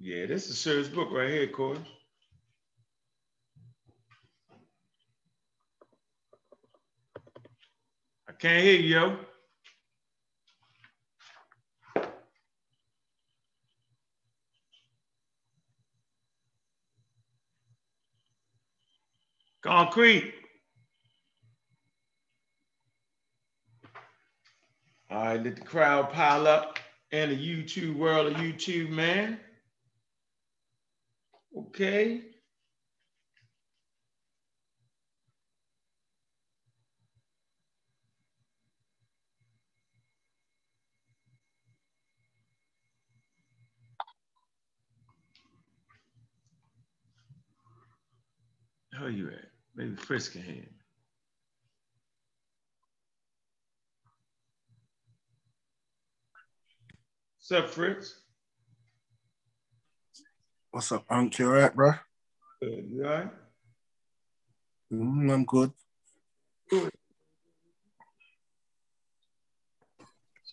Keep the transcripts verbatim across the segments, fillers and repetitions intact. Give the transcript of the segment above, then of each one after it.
Yeah, this is a serious book right here, Corey. I can't hear you, yo. Concrete. All right, let the crowd pile up in the YouTube world of YouTube, man. Okay. How are you at? Maybe Frisk can hear me. What's up, Fritz? What's up, Uncle? You all right, bro? Good. You all right? Mm, I'm good. Good.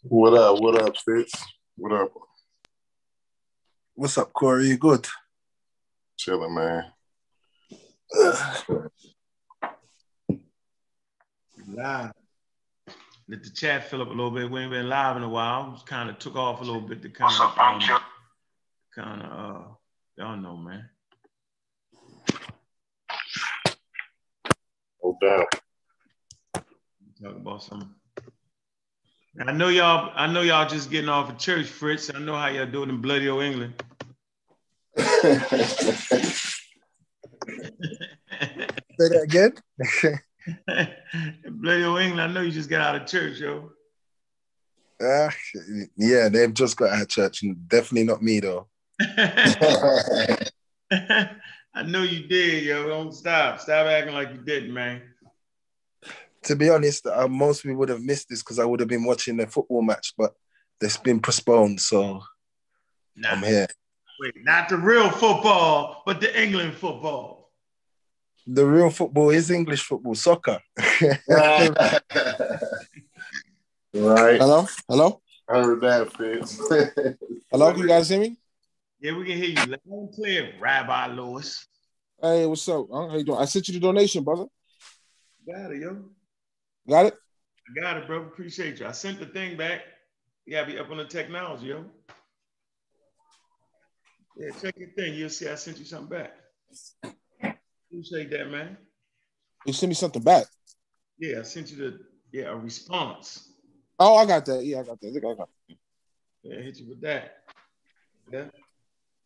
What up? What up, Fritz? What up? What's up, Corey? You good? Chilling, man. Live. Let the chat fill up a little bit. We ain't been live in a while. Just kind of took off a little bit to kind of, What's up, um, kind of, uh, y'all know, man. No doubt. Talk about something. I know y'all. I know y'all just getting off of church, Fritz. I know how y'all doing in bloody old England. Say that again. Bloody old England, I know you just got out of church, yo. Uh, yeah, they've just got out of church. Definitely not me, though. I know you did, yo. Don't stop. Stop acting like you didn't, man. To be honest, I mostly would have missed this because I would have been watching the football match, but it's been postponed, so nah. I'm here. Wait, not the real football, but the England football. The real football is English football, soccer. Right. Right. Hello? Hello? I heard that, Fitz. Hello, can you guys hear me? Yeah, we can hear you. Let me clear, Rabbi Lewis. Hey, what's up? How you doing? I sent you the donation, brother. Got it, yo. Got it? I got it, bro. Appreciate you. I sent the thing back. You got to be up on the technology, yo. Yeah, check your thing. You'll see I sent you something back. Appreciate that, man. You sent me something back. Yeah, I sent you the yeah a response. Oh, I got that. Yeah, I got that. Look, I got that. Yeah, I hit you with that. Yeah,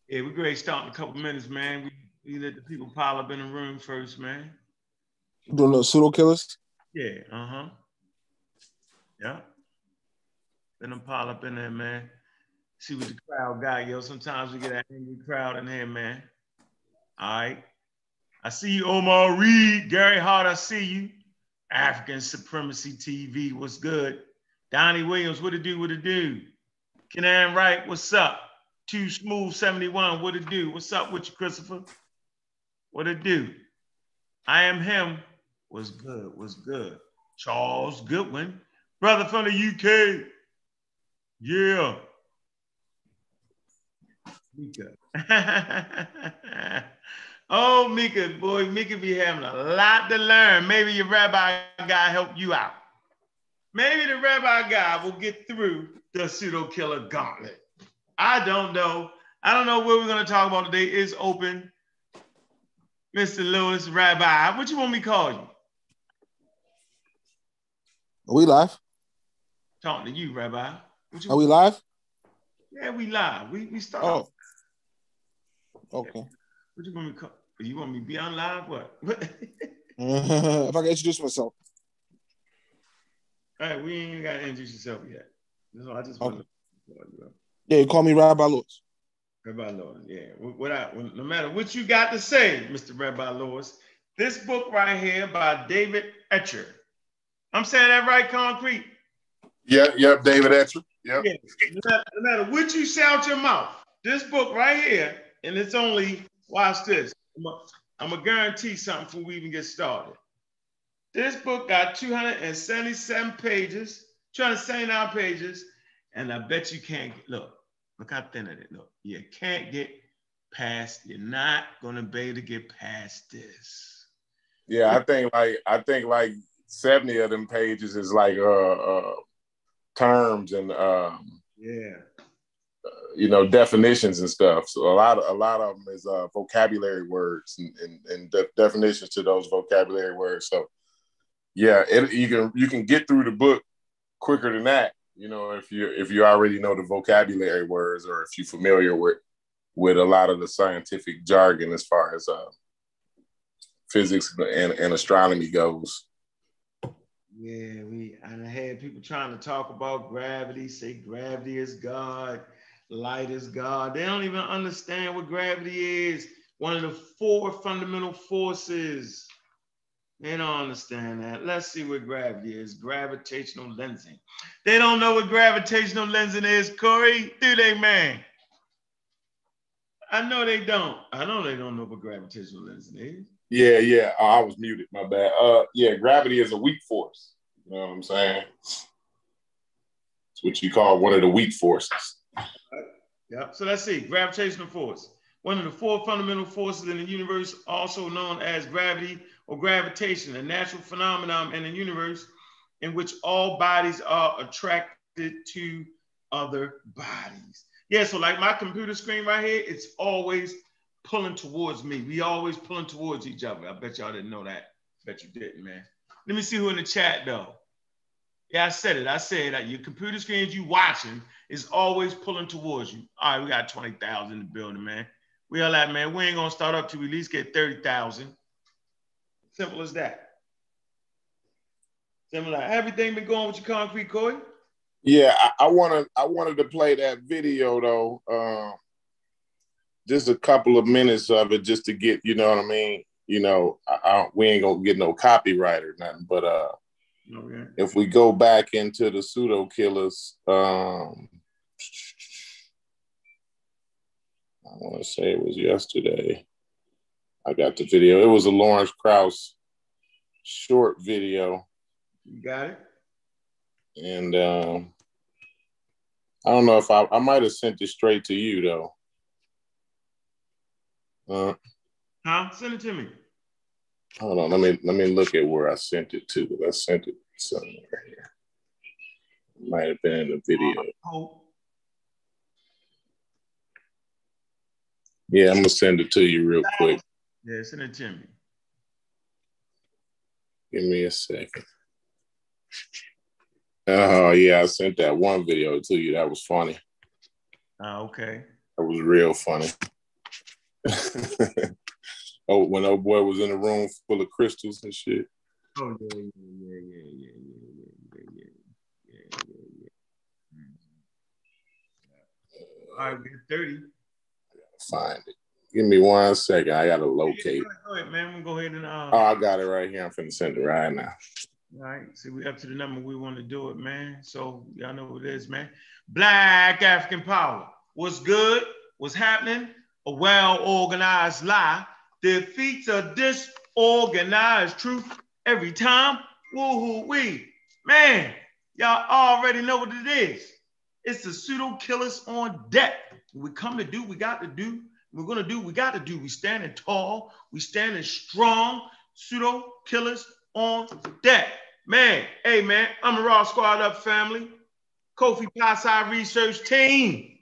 yeah, we're great. Start in a couple minutes, man. We, we let the people pile up in the room first, man. You doing little pseudo killers? Yeah. Uh huh. Yeah. Let them pile up in there, man. See what the crowd got, yo. Sometimes we get an angry crowd in here, man. All right. I see you, Omar Reed. Gary Hart, I see you. African Supremacy T V, what's good? Donnie Williams, what it do, what it do? Kenan Wright, what's up? Too Smooth seventy-one, what it do? What's up with you, Christopher? What it do? I Am Him, what's good, what's good? Charles Goodwin, brother from the U K. Yeah. Mika. Oh, Mika, boy, Mika be having a lot to learn. Maybe your rabbi guy help you out. Maybe the rabbi guy will get through the pseudo-killer gauntlet. I don't know. I don't know what we're going to talk about today. It's open. Mister Lewis, Rabbi, what you want me to call you? Are we live? Talking to you, Rabbi. What you Are we live? Yeah, we live. We, we start. Oh. Okay. What you want me to call? You want me to be on live? What? If I can introduce myself. All right, we ain't even got to introduce yourself yet. No, I just want okay. to call you up. Yeah, you call me Rabbi Lewis. Rabbi Lewis, yeah. What I, no matter what you got to say, Mister Rabbi Lewis, this book right here by David Etcher. I'm saying that right, Concrete? Yep, yep, David Etcher. Yep. Yeah. No, matter, no matter what you say out your mouth, this book right here, and it's only... Watch this. I'm going to guarantee something before we even get started. This book got two hundred seventy-seven pages, two hundred seventy-nine pages, and I bet you can't get, look, look how thin it is. Look, you can't get past, you're not gonna be able to get past this. Yeah, I think like I think like seventy of them pages is like uh, uh terms and um yeah uh, you know, definitions and stuff. So a lot of a lot of them is uh vocabulary words and and, and de definitions to those vocabulary words. So yeah, it, you can you can get through the book quicker than that, you know, if you if you already know the vocabulary words, or if you're familiar with with a lot of the scientific jargon as far as uh, physics and, and astronomy goes. Yeah, we I had people trying to talk about gravity, say gravity is God, light is God. They don't even understand what gravity is. One of the four fundamental forces. They don't understand that. Let's see what gravity is. Gravitational lensing. They don't know what gravitational lensing is, Corey. Do they, man? I know they don't. I know they don't know what gravitational lensing is. Yeah, yeah. Oh, I was muted. My bad. Uh, yeah, gravity is a weak force. You know what I'm saying? It's what you call one of the weak forces. Right. Yep. So let's see. Gravitational force. One of the four fundamental forces in the universe, also known as gravity, or gravitation, a natural phenomenon in the universe in which all bodies are attracted to other bodies. Yeah, so like my computer screen right here, it's always pulling towards me. We always pulling towards each other. I bet y'all didn't know that. Bet you didn't, man. Let me see who in the chat though. Yeah, I said it. I said that your computer screens you watching is always pulling towards you. All right, we got twenty thousand in the building, man. We all that, man. We ain't gonna start up till we at least get thirty thousand. Simple as that. Simple as that. Everything been going with your concrete, Corey? Yeah, I, I wanna I wanted to play that video though. Um, just a couple of minutes of it, just to get, you know what I mean. You know, I, I, we ain't gonna get no copyright or nothing. But uh, okay. If we go back into the pseudo killers, um, I want to say it was yesterday. I got the video. It was a Lawrence Krauss short video. You got it? And um, I don't know if I, I might have sent it straight to you, though. Uh, huh? Send it to me. Hold on. Let me, let me look at where I sent it to. I sent it somewhere here. It might have been in the video. Oh. Yeah, I'm going to send it to you real quick. Yeah, send it to me. Give me a second. Oh, yeah, I sent that one video to you. That was funny. Oh, okay. That was real funny. Oh, when old boy was in the room full of crystals and shit. Oh, yeah, yeah, yeah, yeah, yeah, yeah, yeah, yeah, yeah, yeah, yeah. Mm-hmm. All right, we're thirty. I gotta find it. Give me one second. I gotta locate. Go ahead, man. We'll go ahead and. Uh, oh, I got it right here. I'm finna send it right now. All right. See, we up to the number we want to do it, man. So y'all know what it is, man. Black African power. What's good? What's happening? A well-organized lie defeats a disorganized truth every time. Woo-hoo wee, man. Y'all already know what it is. It's the pseudo killers on deck. We come to do. We got to do. We're gonna do, we gotta do. We standing tall, we standing strong, pseudo killers on deck. Man, hey man, I'm a Raw Squad Up family. Kofi Pasai research team.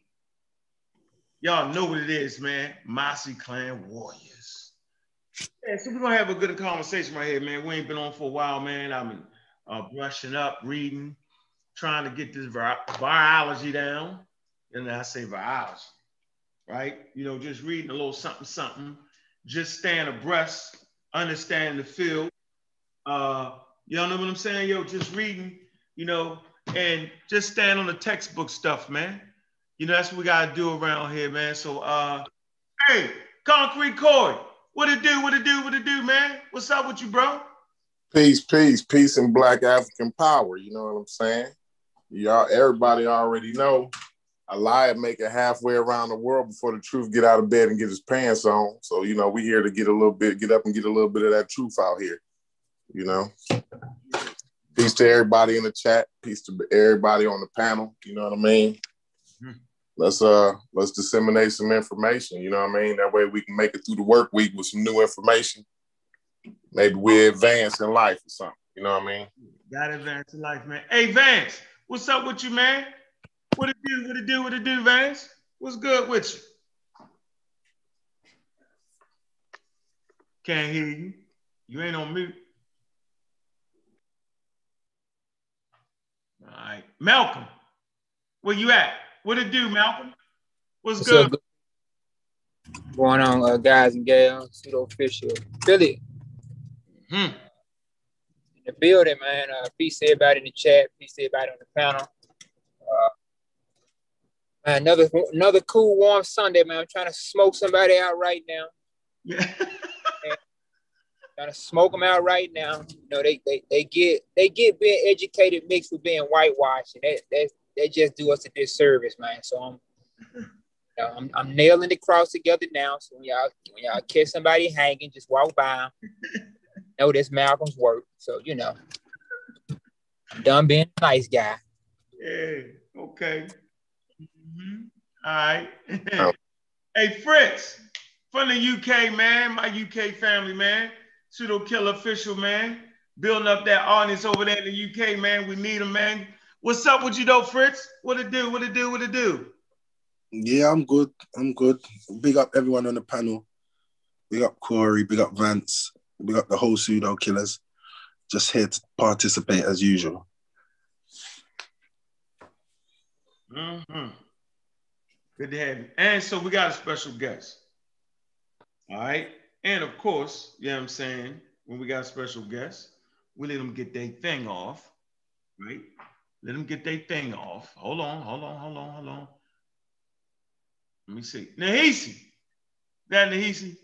Y'all know what it is, man. Mosse Clan Warriors. Yeah, so we're gonna have a good conversation right here, man. We ain't been on for a while, man. I've been uh, brushing up, reading, trying to get this vi biology down. And I say biology. Right? You know, just reading a little something, something, just staying abreast, understanding the field. Uh, y'all know what I'm saying? Yo, just reading, you know, and just staying on the textbook stuff, man. You know, that's what we got to do around here, man. So, uh, hey, Concrete Corey, what it do, what it do, what it do, man? What's up with you, bro? Peace, peace, peace and Black African power. You know what I'm saying? Y'all, everybody already know. A lie and make it halfway around the world before the truth get out of bed and get his pants on. So, you know, we here to get a little bit, get up and get a little bit of that truth out here, you know. Peace to everybody in the chat. Peace to everybody on the panel. You know what I mean? Mm-hmm. let's uh let's disseminate some information. You know what I mean? That way we can make it through the work week with some new information. Maybe we advance in life or something. You know what I mean? Gotta advance in life, man. Hey, Vance, what's up with you, man? What it do? What it do? What it do, Vance? What's good with you? Can't hear you. You ain't on mute. All right, Malcolm, where you at? What it do, Malcolm? What's, What's good? What's going on, uh, guys and gals? Pseudo official, Philly. Mm-hmm. In the building, man. Uh, peace to everybody in the chat. Peace to everybody on the panel. Uh, man, another another cool, warm Sunday, man. I'm trying to smoke somebody out right now. Yeah. Trying to smoke them out right now. You know, they they they get they get being educated mixed with being whitewashed, and that that they just do us a disservice, man. So I'm, you know, I'm I'm nailing the cross together now. So when y'all when y'all catch somebody hanging, just walk by them. Know this Malcolm's work. So you know, I'm done being a nice guy. Yeah. Okay. Mm-hmm. All right. Oh. Hey, Fritz, from the U K, man. My U K family, man. Pseudo Killer Official, man. Building up that audience over there in the U K, man. We need them, man. What's up with you, though, Fritz? What it do? What it do? What it do? Yeah, I'm good. I'm good. Big up everyone on the panel. Big up Corey. Big up Vance. Big up the whole Pseudo Killers. Just here to participate as usual. Mm-hmm. Good to have you. And so we got a special guest. All right. And of course, you know what I'm saying, when we got special guests, we let them get their thing off, right? Let them get their thing off. Hold on, hold on, hold on, hold on. Let me see. Nahisi. That Nahisi?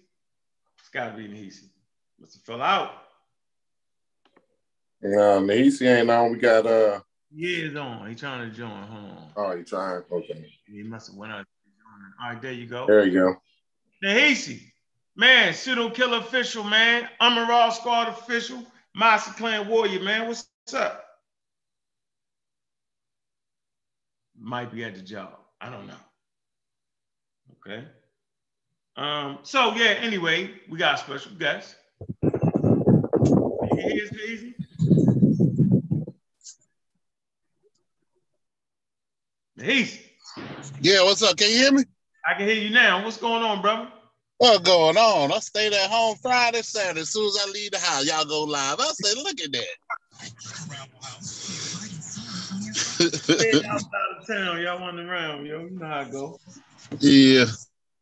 It's got to be Nahisi. Must have fell out. Nah, Nahisi ain't on. We got... uh. Yeah, he's on. He trying to join. Hold on. Oh, he trying. Okay. He must have went out. All right, there you go. There you go. Nahisi. Man, Pseudo Killer Official, man. I'm a Raw Squad Official. Monster Clan Warrior, man. What's up? Might be at the job. I don't know. Okay. Um. So, yeah, anyway, we got a special guest. Here's Daisy. Daisy. Yeah, what's up? Can you hear me? I can hear you now. What's going on, brother? What's going on? I stayed at home Friday, Saturday. As soon as I leave the house, y'all go live. I say, look at that. Stayed outside of town. Y'all run around, yo. You know how I go. Yeah.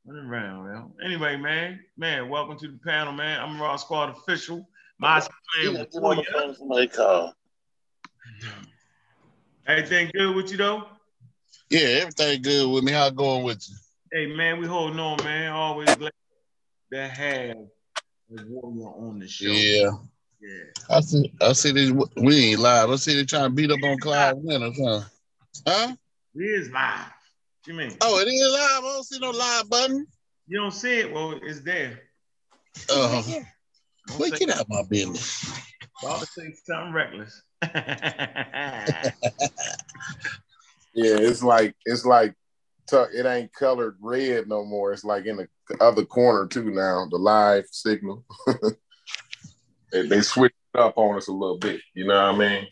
Running around, yo. Anyway, man. Man, welcome to the panel, man. I'm Raw Squad Official. My yeah, plan with somebody call. Everything good with you, though? Yeah, everything good with me. How going with you? Hey, man, we holding on, man. Always glad to have a warrior on the show. Yeah. Yeah. I see I see this. We ain't live. I see they trying to beat up on Clyde Winters, huh? Huh? It is live. What you mean? Oh, it is live. I don't see no live button. You don't see it? Well, it's there. Oh. Uh, wait, get out of my business. I'll say something reckless. Yeah, it's like it's like it ain't colored red no more. It's like in the other corner too now, the live signal. they, they switched up on us a little bit. You know what I mean?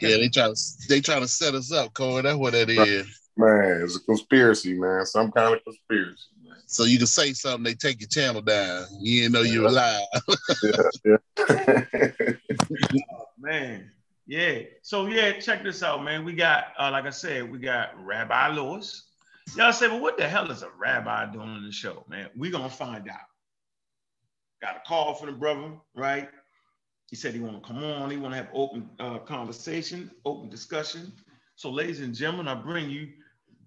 Yeah, they try to they try to set us up, Corey. That's what that is. Man, it's a conspiracy, man. Some kind of conspiracy. Man. So you can say something, they take your channel down. You didn't know you were live. Yeah, yeah. Oh, man. Yeah. So yeah, check this out, man. We got, uh, like I said, we got Rabbi Lewis. Y'all say, well, what the hell is a rabbi doing on the show, man? We're going to find out. Got a call from the brother, right? He said he want to come on. He want to have open uh, conversation, open discussion. So, ladies and gentlemen, I bring you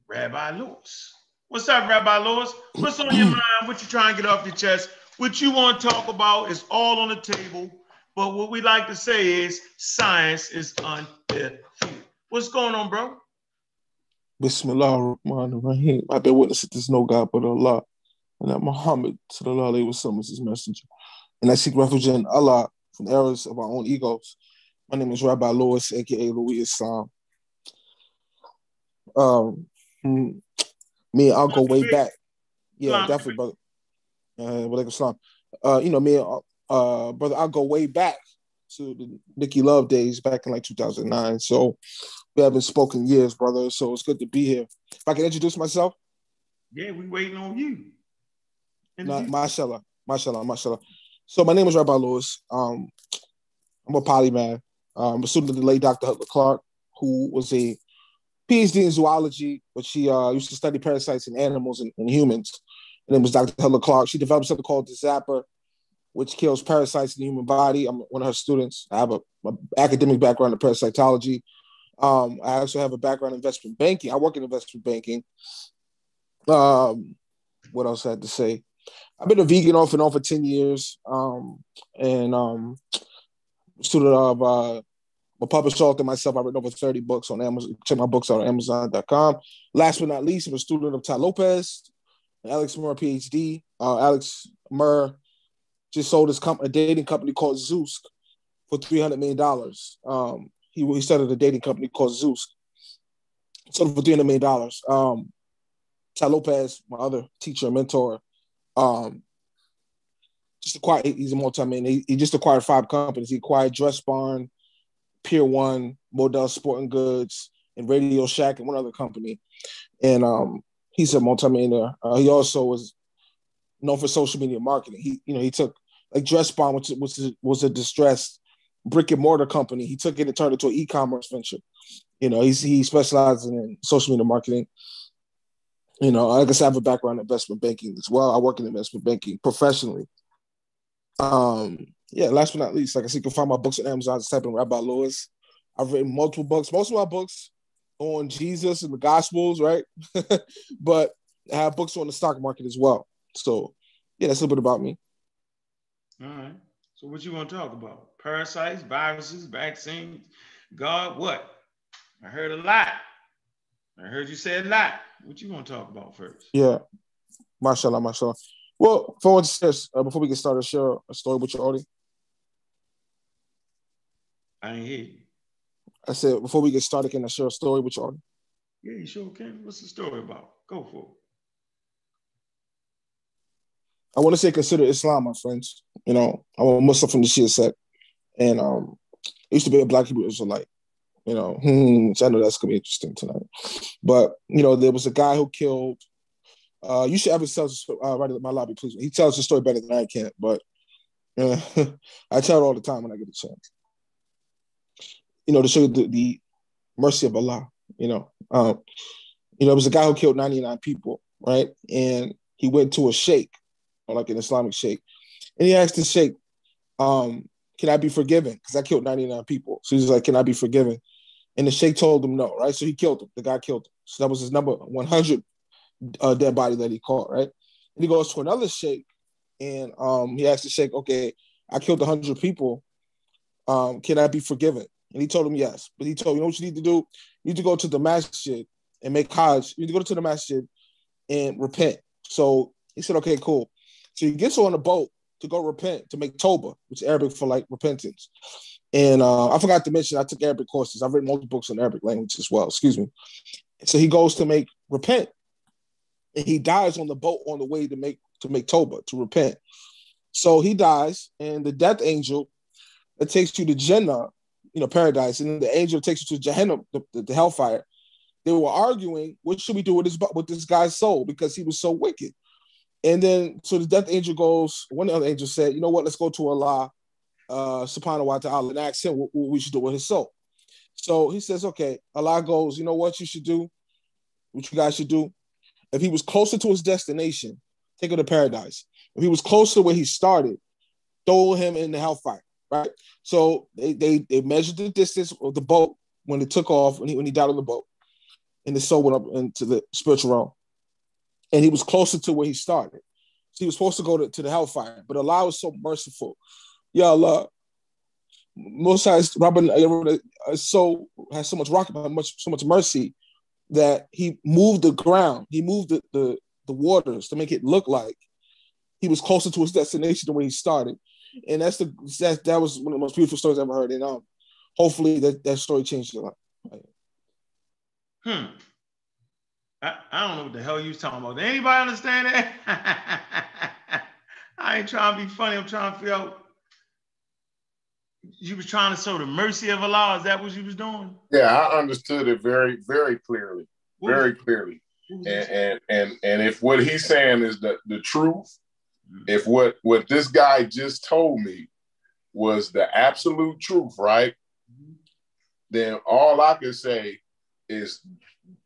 Rabbi Lewis. What's up, Rabbi Lewis? What's on your mind? What you trying to get off your chest? What you want to talk about is all on the table. But what we like to say is science is unfair. What's going on, bro? Bismillah ar-Rahman ar-Rahim. I bear witness that there's no God but Allah, and that Muhammad sallallahu alaihi wasallam is his messenger. And I seek refuge in Allah from the errors of our own egos. My name is Rabbi Lewis, aka Louis Islam. Um, Me, I'll go way back. Yeah, definitely, brother. Uh, Walaikum Salam. Uh, you know, me, uh, brother, I'll go way back to the Nikki Love days back in like two thousand nine. So we haven't spoken years, brother. So it's good to be here. If I can introduce myself. Yeah, we waiting on you. Nah, mashallah, mashallah, mashallah. So my name is Rabbi Lewis. Um, I'm a polymath. I'm a student of the late Doctor Hulda Clark, who was a PhD in zoology, but she uh, used to study parasites in animals and, and humans. And it was Doctor Hulda Clark. She developed something called the Zapper, which kills parasites in the human body. I'm one of her students. I have a, a academic background in parasitology. Um, I also have a background in investment banking. I work in investment banking. Um, what else I had to say? I've been a vegan off and on for ten years, um, and um, student of uh, a published author myself. I've written over thirty books on Amazon. Check my books out on Amazon dot com. Last but not least, I'm a student of Ty Lopez, Alex Murr, PhD. Uh, Alex Murr just sold his comp- a dating company called Zoosk for three hundred million dollars. Um, he, he started a dating company called Zoosk. Sold it for three hundred million dollars. Um, Ty Lopez, my other teacher and mentor, Um, just acquired. He's a multi-man. He, he just acquired five companies. He acquired Dress Barn, Pier One, Model Sporting Goods, and Radio Shack, and one other company. And um, he's a multi-millionaire. Uh, he also was known for social media marketing. He, you know, he took like Dress Barn, which was was a distressed brick and mortar company. He took it and turned it to an e-commerce venture. You know, he's he specializes in social media marketing. You know, like I said, I have a background in investment banking as well. I work in investment banking professionally. Um, yeah, last but not least, like I said, you can find my books on Amazon. Just type in Rabbi Lewis. I've written multiple books. Most of my books on Jesus and the Gospels, right? But I have books on the stock market as well. So, yeah, that's a little bit about me. All right. So what you want to talk about? Parasites, viruses, vaccines, God, what? I heard a lot. I heard you say a lot. What you want to talk about first? Yeah. Mashallah, mashallah. Well, for this, uh, before we get started, share a story with your audience. I didn't hear you. I said, before we get started, can I share a story with your audience? Yeah, you sure can. What's the story about? Go for it. I want to say consider Islam, my friends. You know, I'm a Muslim from the Shia sect. And um, I used to be a black Hebrew Israelite. You know, which I know that's gonna be interesting tonight. But you know, there was a guy who killed. Uh, you should have tell uh, right in my lobby, please. He tells the story better than I can, but uh, I tell it all the time when I get a chance. You know, to show you the, the mercy of Allah. You know, um, you know, it was a guy who killed ninety-nine people, right? And he went to a sheikh, or like an Islamic sheikh, and he asked the sheikh, um, "Can I be forgiven? Because I killed ninety-nine people." So he's like, "Can I be forgiven?" And the sheikh told him no, right? So he killed him. The guy killed him. So that was his number one hundred uh, dead body that he caught, right? And he goes to another sheikh, and um, he asked the sheikh, okay, I killed one hundred people. Um, can I be forgiven? And he told him yes. But he told him, you know what you need to do? You need to go to the masjid and make hajj. You need to go to the masjid and repent. So he said, okay, cool. So he gets on a boat to go repent, to make Toba, which is Arabic for like repentance. And uh, I forgot to mention, I took Arabic courses. I've written multiple books on Arabic language as well. Excuse me. So he goes to make repent, and he dies on the boat on the way to make to make Toba, to repent. So he dies, and the death angel that takes you to Jannah, you know, paradise, and the angel takes you to Jahannam, the, the, the hellfire. They were arguing, what should we do with this with this guy's soul because he was so wicked? And then, so the death angel goes. One of the other angels said, "You know what? Let's go to Allah." Uh, subhanahu wa ta'ala, and ask him what, what we should do with his soul. So he says, okay, Allah goes, you know what you should do, what you guys should do? If he was closer to his destination, take him to paradise. If he was closer to where he started, throw him in the hellfire, right? So they they, they measured the distance of the boat when it took off, when he, when he died on the boat, and the soul went up into the spiritual realm. And he was closer to where he started. So he was supposed to go to, to the hellfire, but Allah was so merciful. Ya Allah, Most High Rabbi so has so much rocket, much so much mercy that he moved the ground, he moved the, the the waters to make it look like he was closer to his destination than where he started, and that's the that that was one of the most beautiful stories I've ever heard, and um, hopefully that, that story changed your life. Hmm. I, I don't know what the hell you was talking about. Did anybody understand that? I ain't trying to be funny. I'm trying to figure out. You was trying to show the mercy of Allah. Is that what you was doing? Yeah, I understood it very, very clearly. What very clearly. And, and and and if what he's saying is the, the truth, if what, what this guy just told me was the absolute truth, right? Mm-hmm. Then all I could say is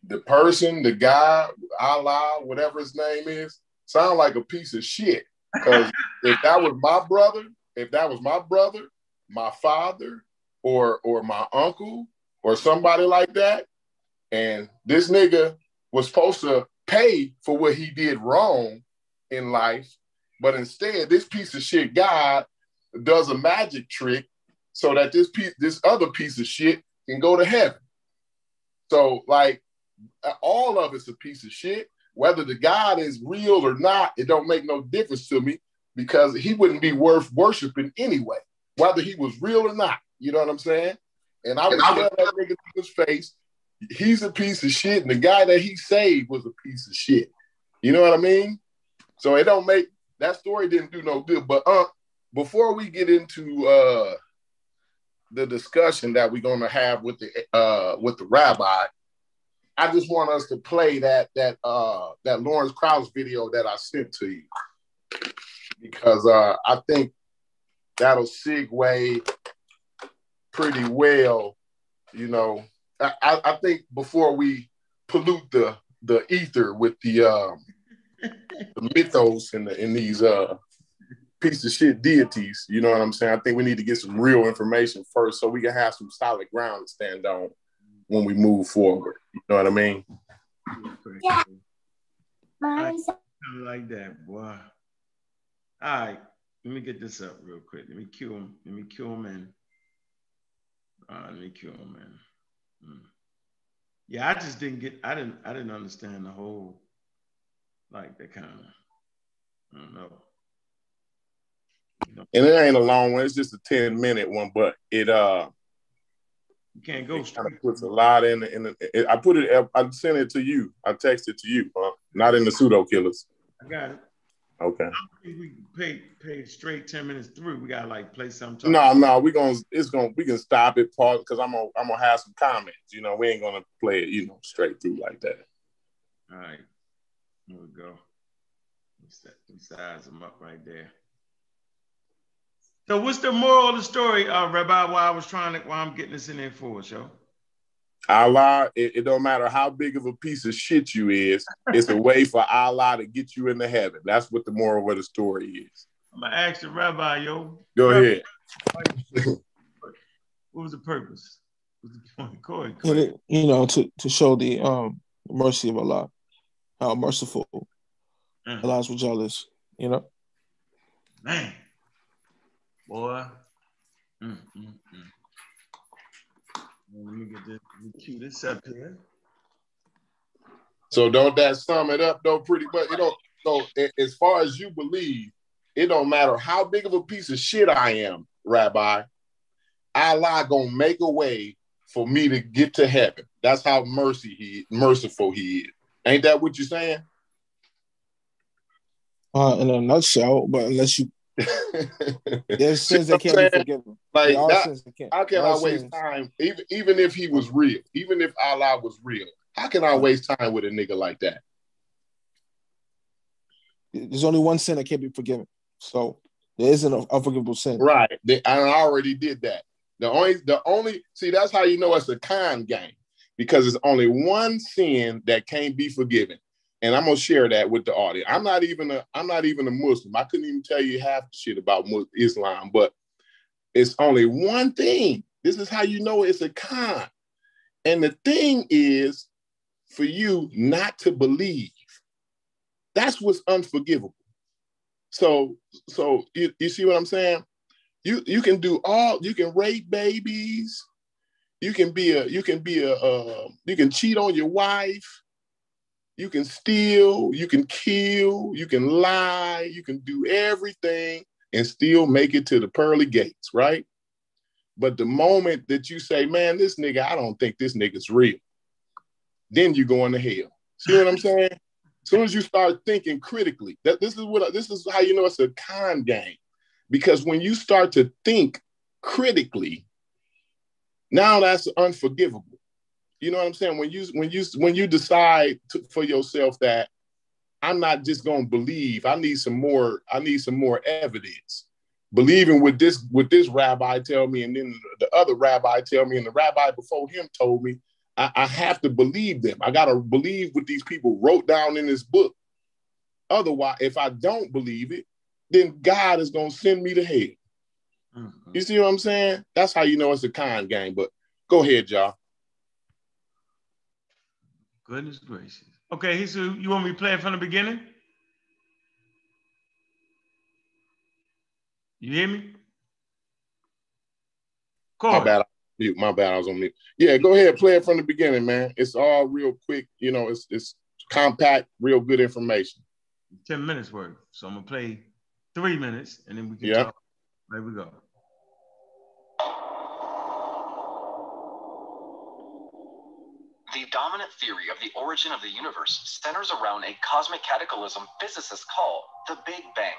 the person, the guy, Allah, whatever his name is, sound like a piece of shit. Because if that was my brother, if that was my brother, my father, or or my uncle, or somebody like that, and this nigga was supposed to pay for what he did wrong in life, but instead this piece of shit God does a magic trick so that this piece, this other piece of shit can go to heaven. So like all of it's a piece of shit. Whether the God is real or not, it don't make no difference to me because he wouldn't be worth worshiping anyway, whether he was real or not. You know what I'm saying? And I would tell that nigga to his face, he's a piece of shit, and the guy that he saved was a piece of shit. You know what I mean? So it don't make, that story didn't do no good. But uh, before we get into uh, the discussion that we're going to have with the uh, with the rabbi, I just want us to play that that uh, that Lawrence Krauss video that I sent to you because uh, I think that'll segue pretty well. You know, I, I think before we pollute the the ether with the, um, the mythos and the, in these uh, piece of shit deities, you know what I'm saying? I think we need to get some real information first so we can have some solid ground to stand on when we move forward. You know what I mean? Yeah. I like that, boy. All right. Let me get this up real quick. Let me cue him. Let me cue him in. Uh, let me cue him in. Mm. Yeah, I just didn't get. I didn't. I didn't understand the whole, like the kind of. I don't know. You know. And it ain't a long one. It's just a ten minute one, but it uh. You can't go. It straight. Kind of puts a lot in. The, in the, it, I put it. I sent it to you. I texted it to you. Huh? Not in the pseudo killers. I got it. Okay. I don't think we can pay pay straight ten minutes through. We gotta like play something. No, no, we gonna it's gonna we can stop it, pause, because I'm gonna I'm gonna have some comments. You know, we ain't gonna play it, you know, straight through like that. All right, here we go. We size them up right there. So, what's the moral of the story, uh, Rabbi? Why I was trying to, why I'm getting this in there for yo? Allah, it, it don't matter how big of a piece of shit you is, it's a way for Allah to get you into heaven. That's what the moral of the story is. I'm going to ask the rabbi, yo. Go rabbi, ahead. What was the purpose? What was the point? Go ahead, go ahead. It, you know, to, to show the um, mercy of Allah, how merciful mm. Allah is with jealous, you know? Man. Boy. Mm, mm, mm. Let me get this, let me cue this up here. So don't that sum it up though pretty much. You know, so as far as you believe, it don't matter how big of a piece of shit I am, Rabbi, Allah gonna make a way for me to get to heaven. That's how mercy he merciful he is. Ain't that what you're saying? Uh, in a nutshell, but unless you there's sins that can't be forgiven. Like that, can't. How can all I waste sins. Time? Even even if he was real, even if Allah was real, how can I waste time with a nigga like that? There's only one sin that can't be forgiven, so there isn't an unforgivable sin. Right, they, I already did that. The only, the only, see, that's how you know it's a con game because it's only one sin that can't be forgiven. And I'm gonna share that with the audience. I'm not even a I'm not even a Muslim. I couldn't even tell you half the shit about Islam, but it's only one thing. This is how you know it's a con. And the thing is for you not to believe. That's what's unforgivable. So so you, you see what I'm saying? You you can do all you can rape babies, you can be a you can be a uh, you can cheat on your wife. You can steal, you can kill, you can lie, you can do everything and still make it to the pearly gates, right? But the moment that you say, man, this nigga, I don't think this nigga's real, then you go into hell. See what I'm saying? As soon as you start thinking critically, that this is what I, this is how you know it's a con game, because when you start to think critically, now that's unforgivable. You know what I'm saying? When you when you when you decide to, for yourself that I'm not just gonna believe, I need some more. I need some more evidence. Believing with this with this rabbi tell me, and then the other rabbi tell me, and the rabbi before him told me. I, I have to believe them. I gotta believe what these people wrote down in this book. Otherwise, if I don't believe it, then God is gonna send me to hell. Mm-hmm. You see what I'm saying? That's how you know it's a con game. But go ahead, y'all. Goodness gracious. Okay, he said, you want me to play it from the beginning? You hear me? My bad, mute. My bad, I was on mute. Yeah, go ahead, play it from the beginning, man. It's all real quick. You know, it's it's compact, real good information. Ten minutes worth. So I'm gonna play three minutes, and then we can. Yeah. Talk. There we go. The dominant theory of the origin of the universe centers around a cosmic cataclysm physicists call the Big Bang.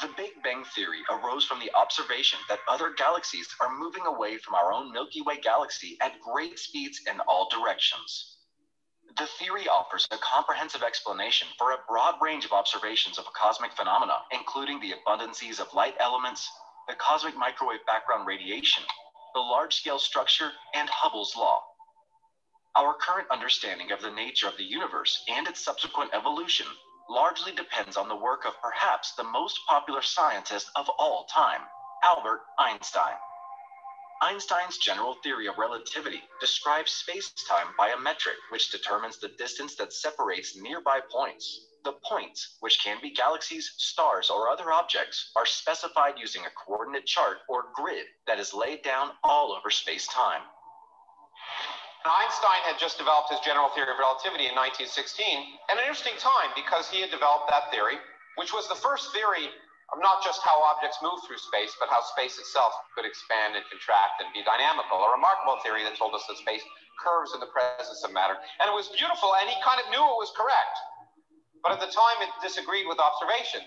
The Big Bang theory arose from the observation that other galaxies are moving away from our own Milky Way galaxy at great speeds in all directions. The theory offers a comprehensive explanation for a broad range of observations of cosmic phenomena, including the abundances of light elements, the cosmic microwave background radiation, the large-scale structure, and Hubble's law. Our current understanding of the nature of the universe and its subsequent evolution largely depends on the work of perhaps the most popular scientist of all time, Albert Einstein. Einstein's general theory of relativity describes space-time by a metric which determines the distance that separates nearby points. The points, which can be galaxies, stars, or other objects, are specified using a coordinate chart or grid that is laid down all over space-time. Einstein had just developed his general theory of relativity in nineteen sixteen, and an interesting time because he had developed that theory, which was the first theory of not just how objects move through space, but how space itself could expand and contract and be dynamical, a remarkable theory that told us that space curves in the presence of matter. And it was beautiful, and he kind of knew it was correct, but at the time it disagreed with observation.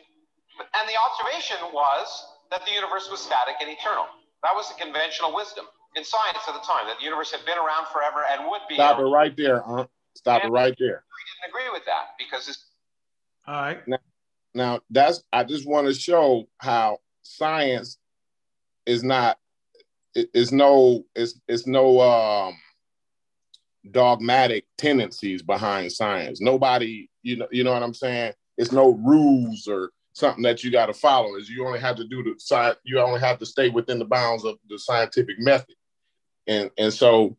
And the observation was that the universe was static and eternal. That was the conventional wisdom in science at the time, that the universe had been around forever and would be. Stop it right there, huh? Stop it right there. We didn't agree with that because it's. All right. Now, now that's, I just want to show how science is not, is no, is is no um, dogmatic tendencies behind science. Nobody, you know, you know what I'm saying? It's no rules or something that you got to follow. Is you only have to do the science. You only have to stay within the bounds of the scientific method. And, and so,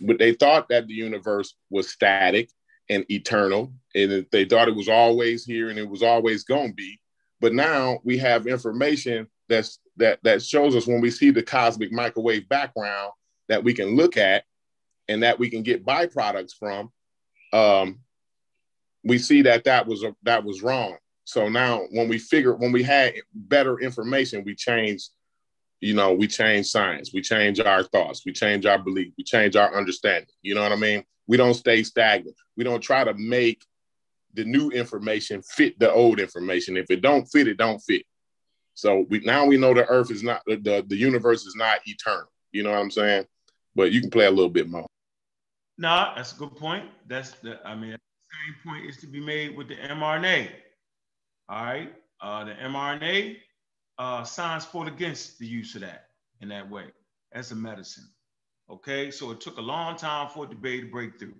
but they thought that the universe was static and eternal, and they thought it was always here and it was always going to be. But now we have information that's, that, that shows us when we see the cosmic microwave background that we can look at and that we can get byproducts from. Um, we see that that was, a, that was wrong. So now when we figured, when we had better information, we changed. You know, we change science, we change our thoughts, we change our belief, we change our understanding. You know what I mean? We don't stay stagnant. We don't try to make the new information fit the old information. If it don't fit, it don't fit. So we now we know the earth is not, the, the universe is not eternal. You know what I'm saying? But you can play a little bit more. No, that's a good point. That's the, I mean, the same point is to be made with the M R N A. All right, uh, the M R N A. Uh, science fought against the use of that in that way as a medicine. Okay, so it took a long time for it to be a breakthrough.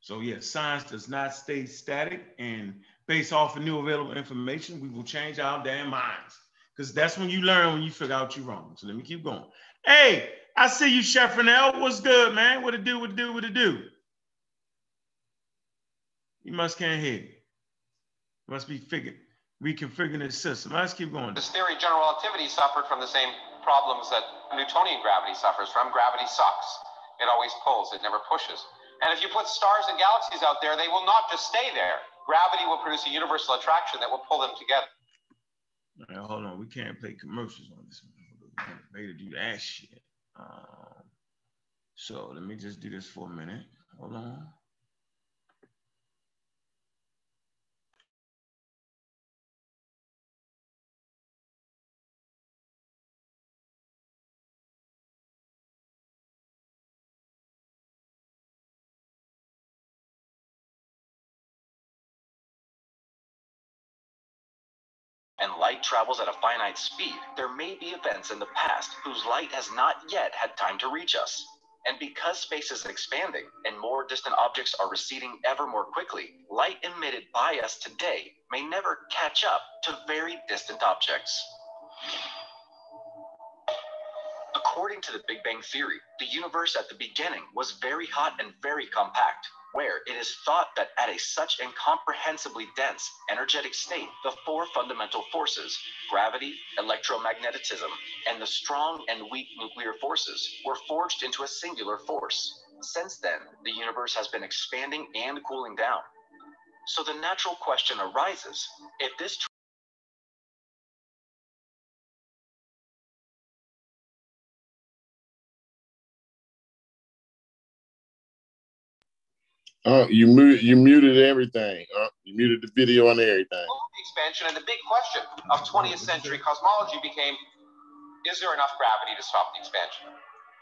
So yes, science does not stay static, and based off of new available information, we will change our damn minds, because that's when you learn, when you figure out you're wrong. So let me keep going. Hey, I see you, Chef Renell. What's good, man? What it do, what it do, what it do? You must can't hear. You must be figured. Reconfiguring the system. Let's keep going. This theory of general relativity suffered from the same problems that Newtonian gravity suffers from. Gravity sucks. It always pulls. It never pushes. And if you put stars and galaxies out there, they will not just stay there. Gravity will produce a universal attraction that will pull them together. Now, hold on. We can't play commercials on this one. We can't do that shit. Um, so let me just do this for a minute. Hold on. and light travels at a finite speed, there may be events in the past whose light has not yet had time to reach us. And because space is expanding and more distant objects are receding ever more quickly, light emitted by us today may never catch up to very distant objects. According to the Big Bang Theory, the universe at the beginning was very hot and very compact, where it is thought that at a such incomprehensibly dense, energetic state, the four fundamental forces, gravity, electromagnetism, and the strong and weak nuclear forces, were forged into a singular force. Since then, the universe has been expanding and cooling down. So the natural question arises, if this Oh, you, mu you muted everything. Uh, you muted the video and everything. The expansion and the big question of twentieth century cosmology became, is there enough gravity to stop the expansion?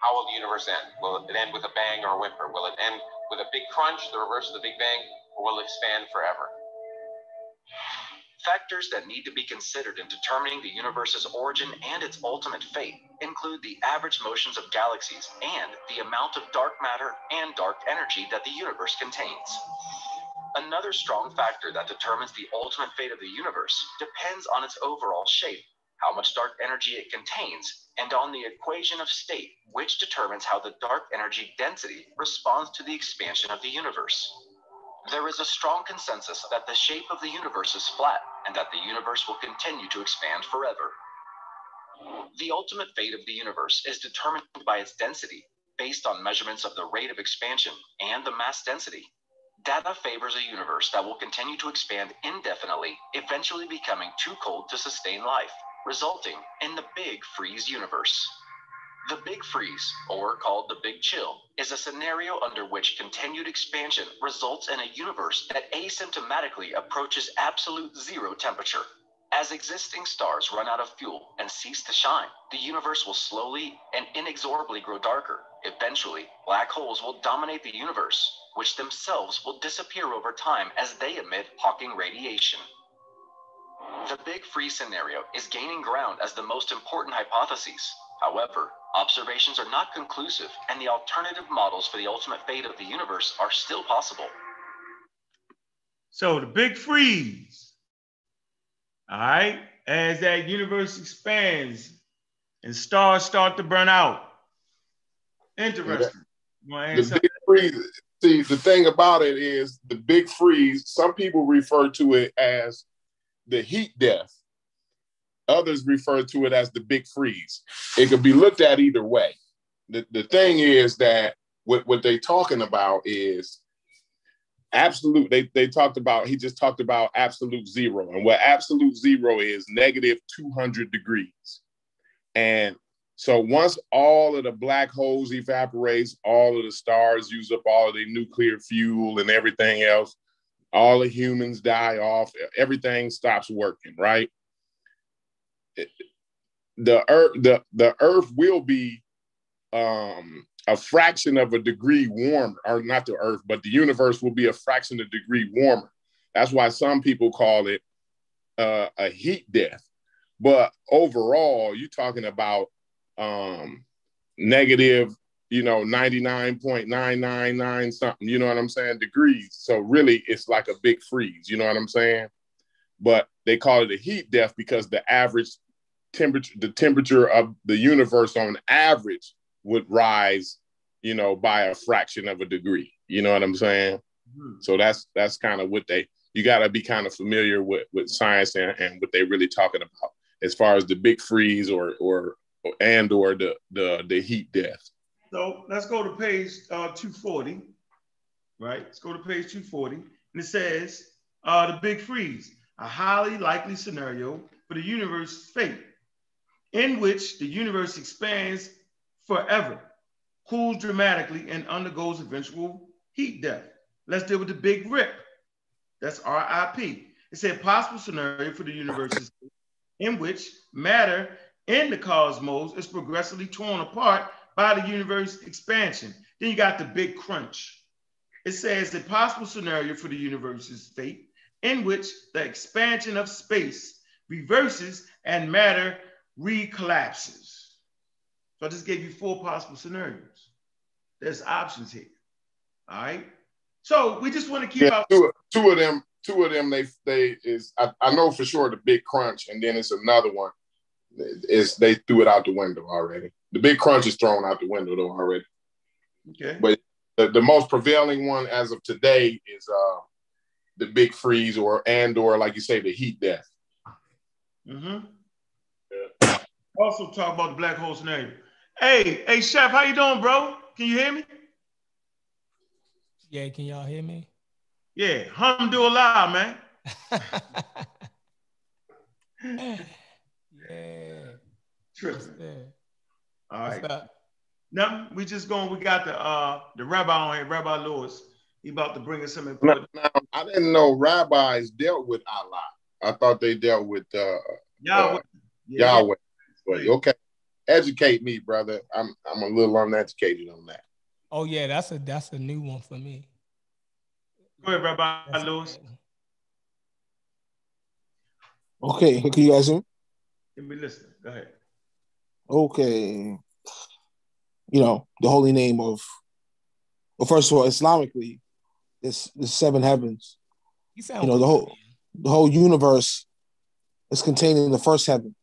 How will the universe end? Will it end with a bang or a whimper? Will it end with a big crunch, the reverse of the Big Bang, or will it expand forever? Factors that need to be considered in determining the universe's origin and its ultimate fate include the average motions of galaxies and the amount of dark matter and dark energy that the universe contains. Another strong factor that determines the ultimate fate of the universe depends on its overall shape, how much dark energy it contains, and on the equation of state, which determines how the dark energy density responds to the expansion of the universe. There is a strong consensus that the shape of the universe is flat and that the universe will continue to expand forever. The ultimate fate of the universe is determined by its density, based on measurements of the rate of expansion and the mass density. Data favors a universe that will continue to expand indefinitely, eventually becoming too cold to sustain life, resulting in the Big Freeze universe. The Big Freeze, or called the Big Chill, is a scenario under which continued expansion results in a universe that asymptomatically approaches absolute zero temperature. As existing stars run out of fuel and cease to shine, the universe will slowly and inexorably grow darker. Eventually, black holes will dominate the universe, which themselves will disappear over time as they emit Hawking radiation. The Big Freeze scenario is gaining ground as the most important hypothesis. However, observations are not conclusive, and the alternative models for the ultimate fate of the universe are still possible. So the Big Freeze, all right, as that universe expands and stars start to burn out. Interesting. Yeah. The Big Freeze, see, the thing about it is the Big Freeze, some people refer to it as the heat death. Others refer to it as the Big Freeze. It could be looked at either way. The, the thing is that what, what they're talking about is absolute. They, they talked about, he just talked about absolute zero. And what absolute zero is, negative two hundred degrees. And so once all of the black holes evaporates, all of the stars use up all of their nuclear fuel and everything else, all the humans die off, everything stops working, right? The earth, the, the earth will be um, a fraction of a degree warmer, or not the earth, but the universe will be a fraction of a degree warmer. That's why some people call it uh, a heat death. But overall, you're talking about um, negative, you know, ninety-nine point nine nine nine something, you know what I'm saying, degrees. So really, it's like a big freeze, you know what I'm saying? But they call it a heat death because the average temperature, the temperature of the universe on average would rise, you know, by a fraction of a degree. You know what I'm saying? Mm-hmm. So that's that's kind of what they, you got to be kind of familiar with, with science and, and what they're really talking about as far as the big freeze or or, or and or the, the, the heat death. So let's go to page uh, two forty, right? Let's go to page two forty. And it says uh, the big freeze, a highly likely scenario for the universe's fate, in which the universe expands forever, cools dramatically, and undergoes eventual heat death. Let's deal with the big rip. That's R I P. It's a possible scenario for the universe's fate, in which matter in the cosmos is progressively torn apart by the universe's expansion. Then you got the big crunch. It says a possible scenario for the universe's fate, in which the expansion of space reverses, and matter recollapses. So I just gave you four possible scenarios. There's options here, all right? So we just want to keep yeah, out- two, two of them, two of them, they, they is, I, I know for sure the big crunch, and then it's another one, is they threw it out the window already. The big crunch is thrown out the window though already. Okay. But the, the most prevailing one as of today is uh, the big freeze or, and or like you say, the heat death. Mm-hmm. Yeah. Also talk about the black hole scenario. Hey, hey, Chef, how you doing, bro? Can you hear me? Yeah, can y'all hear me? Yeah, alhamdulillah, man. Yeah. Tripping. All right. What's up? No, we just going, we got the uh the rabbi on here, Rabbi Lewis. He about to bring us some important. Now, I didn't know rabbis dealt with Allah. I thought they dealt with uh, Yahweh. Uh, yeah. Yahweh. Okay. Educate me, brother. I'm I'm a little uneducated on that. Oh yeah, that's a that's a new one for me. Go ahead, Rabbi that's Lewis. Okay, can you guys hear me? Can we listen? Go ahead. Okay. You know, the holy name of, well, first of all, Islamically, it's the seven heavens. You, sound you know, the whole the whole universe is contained in the first heaven.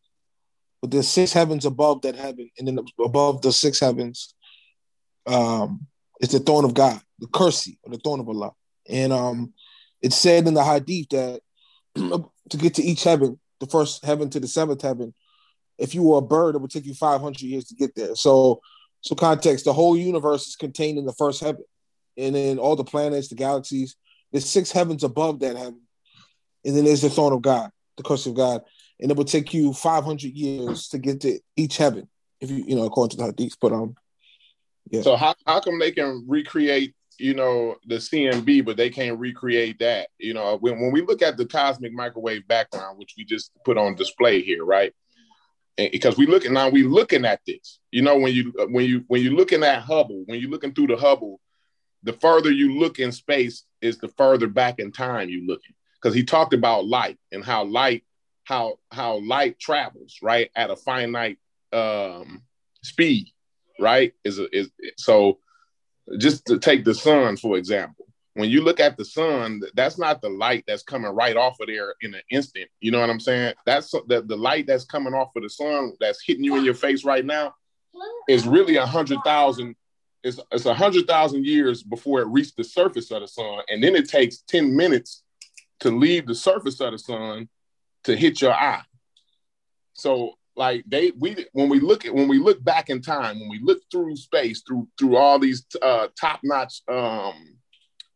But there's six heavens above that heaven, and then above the six heavens, um, it's the throne of God, the Kursi, or the throne of Allah. And um, it's said in the Hadith that to get to each heaven, the first heaven to the seventh heaven, if you were a bird, it would take you five hundred years to get there. So, so context, the whole universe is contained in the first heaven. And then all the planets, the galaxies, there's six heavens above that heaven. And then there's the throne of God, the curse of God. And it would take you five hundred years to get to each heaven, if you, you know, according to the Hadith. But, um, yeah. So how, how come they can recreate, you know, the C M B, but they can't recreate that? You know, when, when we look at the cosmic microwave background, which we just put on display here, right? And, because we look at, now we looking at this, you know, when you, when you, when you're looking at Hubble, when you're looking through the Hubble, the further you look in space is the further back in time you're looking. Because he talked about light and how light, how how light travels, right, at a finite um, speed, right? Is a, is so. Just to take the sun for example, when you look at the sun, that's not the light that's coming right off of there in an instant. You know what I'm saying? That's the the light that's coming off of the sun that's hitting you in your face right now is really a hundred thousand. It's it's a hundred thousand years before it reached the surface of the sun, and then it takes ten minutes to leave the surface of the sun to hit your eye. So like they, we, when we look at, when we look back in time, when we look through space, through, through all these uh, top-notch um,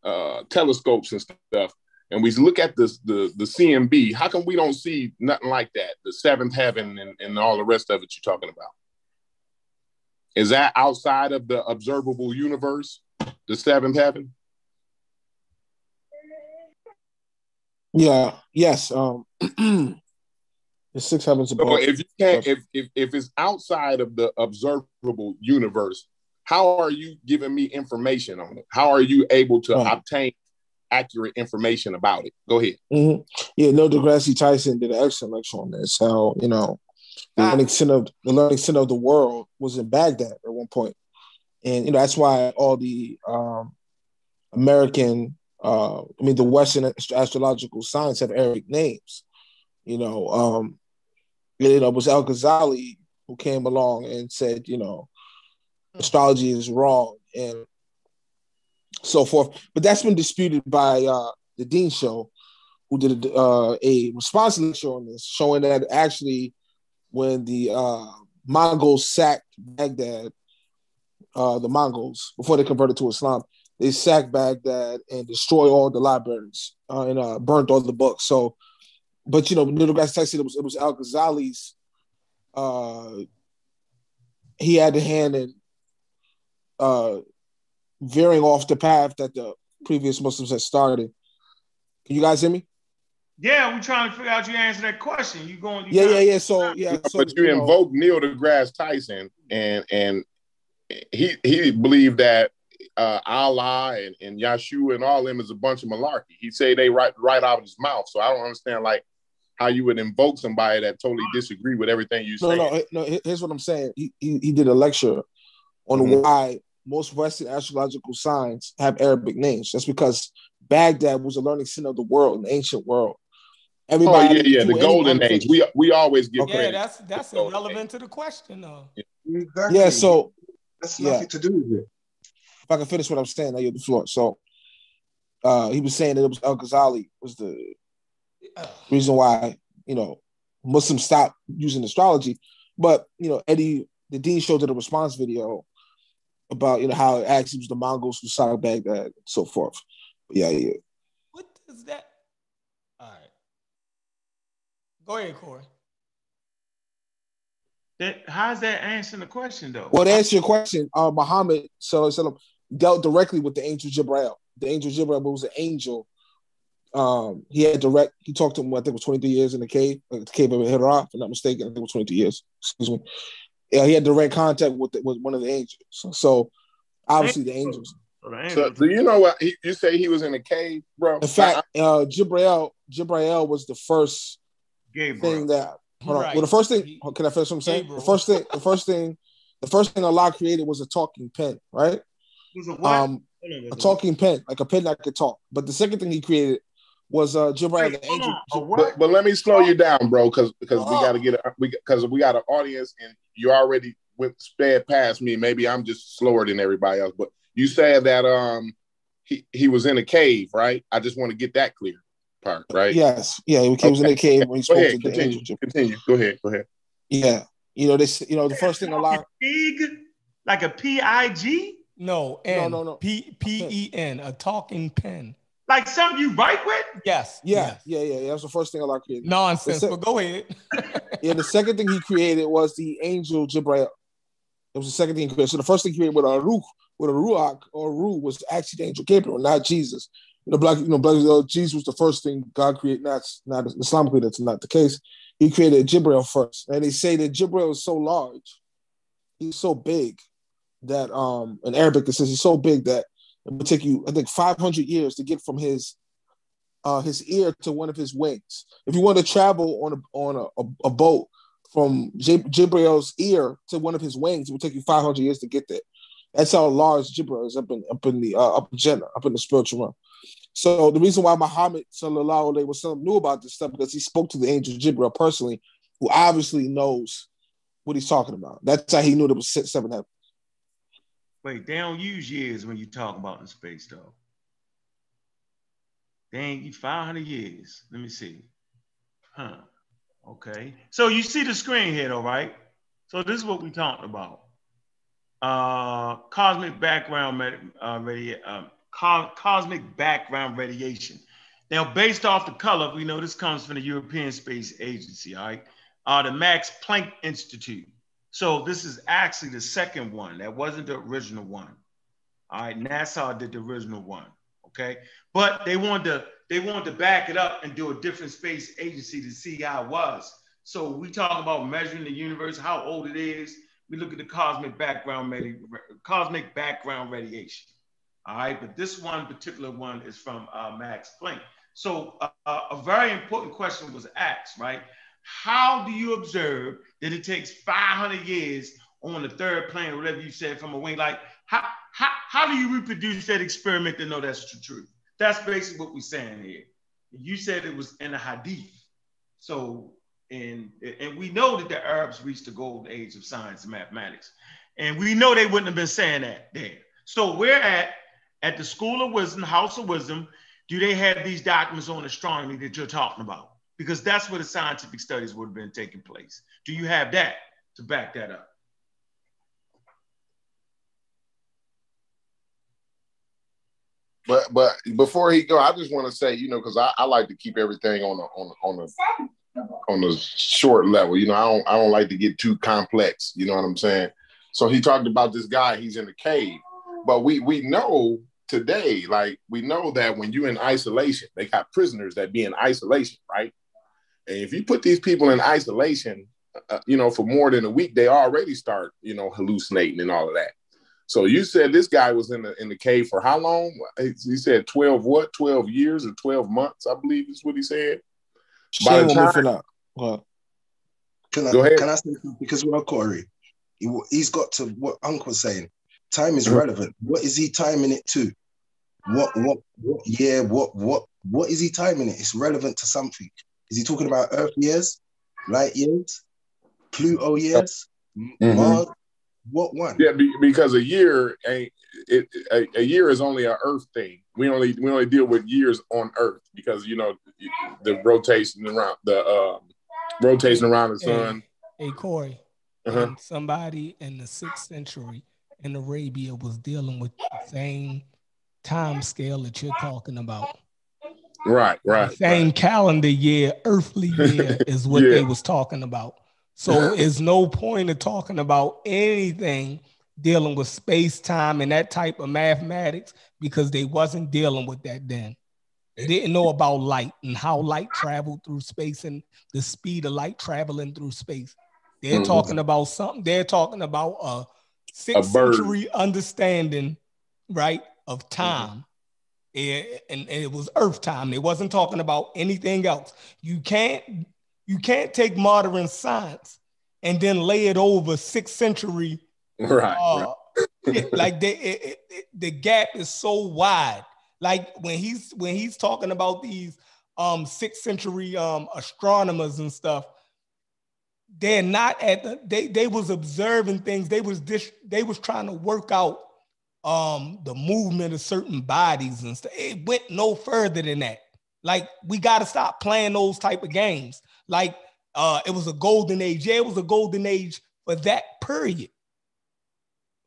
uh, telescopes and stuff, and we look at this, the, the C M B, how come we don't see nothing like that? The seventh heaven and, and all the rest of it you're talking about. Is that outside of the observable universe, the seventh heaven? Yeah, yes. Um, the six heavens above. So if you can't, if, if if it's outside of the observable universe, how are you giving me information on it? How are you able to right. obtain accurate information about it? Go ahead. Mm-hmm. Yeah, Neil deGrasse Tyson did an excellent lecture on this. How you know the learning center of the learning center of the world was in Baghdad at one point, and you know that's why all the um, American, uh, I mean the Western ast- astrological science have Arabic names. You know, um, you know, it was Al Ghazali who came along and said, you know, astrology is wrong and so forth. But that's been disputed by uh, the Dean Show, who did a, uh, a response lecture on this, showing that actually when the uh, Mongols sacked Baghdad, uh, the Mongols, before they converted to Islam, they sacked Baghdad and destroyed all the libraries uh, and uh, burnt all the books. So, but you know, Neil deGrasse Tyson, it was it was Al Ghazali's. Uh, he had a hand in uh, veering off the path that the previous Muslims had started. Can you guys hear me? Yeah, we're trying to figure out you answer that question. You going? You yeah, yeah, yeah. So yeah, so, but you, you invoked know. Neil deGrasse Tyson, and and he he believed that Uh, Allah and, and Yahshua and all them is a bunch of malarkey. He say they right right out of his mouth. So I don't understand, like, how you would invoke somebody that totally disagree with everything you say. No, no, no. Here's what I'm saying. He he, he did a lecture on mm-hmm. why most Western astrological signs have Arabic names. That's because Baghdad was a learning center of the world, an ancient world. Everybody, oh yeah, yeah, the golden age. We we always give okay. credit. Yeah, that's that's irrelevant to the question though. Yeah, exactly. yeah so that's nothing yeah. to do with it. If I can finish what I'm saying, I yield the floor. So uh, he was saying that it was Al-Ghazali was the reason why, you know, Muslims stopped using astrology. But, you know, Eddie, the dean showed did a response video about, you know, how it actually was the Mongols who sacked Baghdad and so forth. But yeah, yeah. What does that? All right. Go ahead, Corey. That, how's that answering the question, though? Well, to answer your question, uh, Muhammad dealt directly with the angel Jibril. The angel Jibril was an angel. Um, he had direct, he talked to him, I think it was twenty-three years in the cave, the cave of Hira, if I'm not mistaken. I think it was twenty-three years. Excuse me. Yeah, he had direct contact with, the, with one of the angels. So, so obviously, the angels. So, do you know what? He, you say he was in a cave, bro. In fact, uh, Jibril, Jibril was the first Gabriel. thing that. Hold on. Right. Well, the first thing, can I finish what I'm saying? Gabriel. The first thing, the first thing, the first thing Allah created was a talking pen, right? It was a what? Um, a talking pen, like a pen that could talk. But the second thing he created was uh, Jibril the angel. But, but let me slow you down, bro, because because oh. we gotta get a, we because we got an audience, and you already went sped past me. Maybe I'm just slower than everybody else. But you said that um he he was in a cave, right? I just want to get that clear part, right? Yes, yeah, he okay. was in a cave when he spoke ahead, to continue, the angel. Continue, go ahead, go ahead. Yeah, you know this. You know the first thing a lot pig, like a P I G. No, N, no, no, no. P P E N, a talking pen. Like something you write with? Yes. Yeah, yes. yeah, yeah, yeah. That's the first thing Allah created. Nonsense, but go ahead. yeah, the second thing he created was the angel Jibril. It was the second thing he created. So the first thing he created with a ruh, with a ruach or ruh was actually the angel Gabriel, not Jesus. The black, you know, black, oh, Jesus was the first thing God created. Not, not Islam created. That's not the case. He created Jibril first, and they say that Jibril is so large, he's so big that um, in Arabic it says he's so big that it would take you, I think, five hundred years to get from his uh, his ear to one of his wings. If you want to travel on a, on a, a boat from J- Jibril's ear to one of his wings, it would take you five hundred years to get there. That's how large Jibril is up in up in the uh, up in Jannah, up in the spiritual realm. So the reason why Muhammad sallallahu alaihi wasallam knew about this stuff because he spoke to the angel Jibril personally, who obviously knows what he's talking about. That's how he knew there was six, seven heavens. Wait, they don't use years when you talk about in space, though. They ain't you five hundred years. Let me see. Huh. Okay. So you see the screen here, though, right? So this is what we talked about. Uh, cosmic background uh, radi- uh, co- cosmic background radiation. Now, based off the color, we know this comes from the European Space Agency, all right? Uh, the Max Planck Institute. So this is actually the second one. That wasn't the original one. All right, NASA did the original one, okay? But they wanted to they wanted to back it up and do a different space agency to see how it was. So we talk about measuring the universe, how old it is. We look at the cosmic background cosmic background radiation, all right? But this one particular one is from uh, Max Planck. So uh, a very important question was asked, right? How do you observe that it takes five hundred years on the third plane or whatever you said from a wing? Like, how how, how do you reproduce that experiment to know that's the truth? That's basically what we're saying here. You said it was in a hadith. So, and, and we know that the Arabs reached the golden age of science and mathematics. And we know they wouldn't have been saying that there. So we're at, at the School of Wisdom, House of Wisdom, do they have these documents on astronomy that you're talking about? Because that's where the scientific studies would have been taking place. Do you have that to back that up? But but before he go, I just want to say, you know, because I, I like to keep everything on a on a, on a on a short level. You know, I don't I don't like to get too complex. You know what I'm saying? So he talked about this guy. He's in a cave, but we we know. Today, like we know that when you're in isolation, they got prisoners that be in isolation, right? And if you put these people in isolation, uh, you know, for more than a week, they already start, you know, hallucinating and all of that. So you said this guy was in the in the cave for how long? He said twelve what? twelve years or twelve months, I believe is what he said. By the time, fill out. What? Can I, Go ahead. Can I say something? Because we're Corey. He, he's got to what Uncle's saying. Time is relevant. What is he timing it to? What, what, what, yeah, what, what, what is he timing it? It's relevant to something. Is he talking about Earth years, light years, Pluto years, mm-hmm. Mars? What one? Yeah, be, because a year ain't it, a, a year is only an Earth thing. We only we only deal with years on Earth because you know the rotation around the um, rotation around the sun. Hey, hey Corey, uh-huh. um, somebody in the sixth century in Arabia was dealing with the same time scale that you're talking about. Right, right. The same right. calendar year, earthly year is what yeah. they was talking about. So it's no point of talking about anything dealing with space, time, and that type of mathematics because they wasn't dealing with that then. They didn't know about light and how light traveled through space and the speed of light traveling through space. They're mm-hmm. talking about something. They're talking about a sixth a century understanding, right, of time. Mm-hmm. It, and, and it was Earth time. They wasn't talking about anything else. You can't you can't take modern science and then lay it over sixth century. Right. Uh, right. It, like they, it, it, it, the gap is so wide. Like when he's when he's talking about these um, sixth century um, astronomers and stuff, they're not at the. They they was observing things. They was dis, They was trying to work out. Um, the movement of certain bodies and stuff. It went no further than that. Like we got to stop playing those type of games. Like uh, it was a golden age. Yeah, it was a golden age for that period.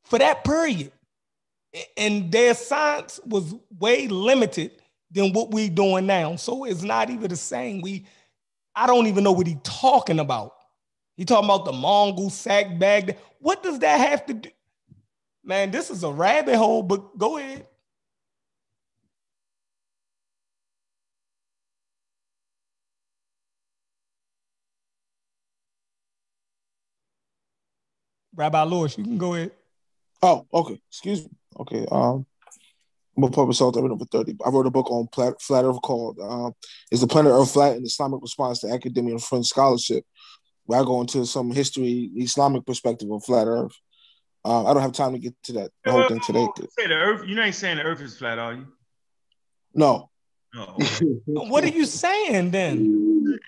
For that period, and their science was way limited than what we doing now. So it's not even the same. We, I don't even know what he's talking about. He talking about the Mongol sack bag. What does that have to do? Man, this is a rabbit hole, but go ahead. Rabbi Lewis, you can go ahead. Oh, okay. Excuse me. Okay. Um, I'm a public author. I read over thirty. I wrote a book on Flat, flat Earth called uh, Is the Planet Earth Flat? An Islamic Response to Academia and French Scholarship, where I go into some history, Islamic perspective of Flat Earth. Uh, I don't have time to get to that the whole thing today. Say the earth, you ain't saying the earth is flat, are you? No. No. What are you saying then?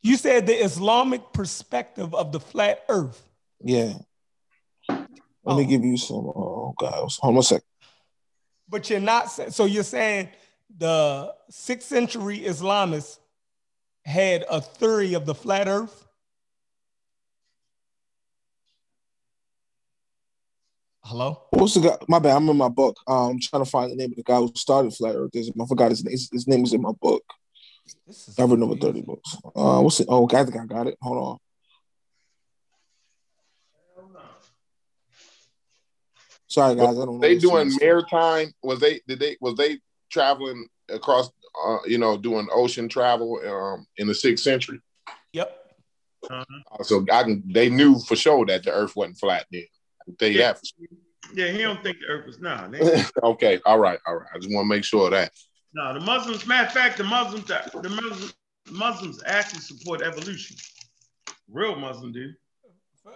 You said the Islamic perspective of the flat earth. Yeah. Let oh. me give you some. Oh, God. Hold on a second. But you're not so you're saying the sixth century Islamists had a theory of the flat earth? Hello? What's the guy? My bad. I'm in my book. Um, I'm trying to find the name of the guy who started Flat Earth. I forgot his name. His, his name is in my book. I've read over thirty books. Uh, what's it? Oh, I think I got it. Hold on. Sorry, guys. I don't know. They doing maritime? Was they? Did they? Was they traveling across? Uh, you know, doing ocean travel um, in the sixth century. Yep. Uh-huh. So I can, they knew for sure that the Earth wasn't flat then. Tell you yeah. that. Yeah, he don't think the earth was nah. Okay, all right, all right. I just want to make sure of that. No, the Muslims. Matter of fact, the Muslims, the Muslims, Muslims actually support evolution. Real Muslim dude.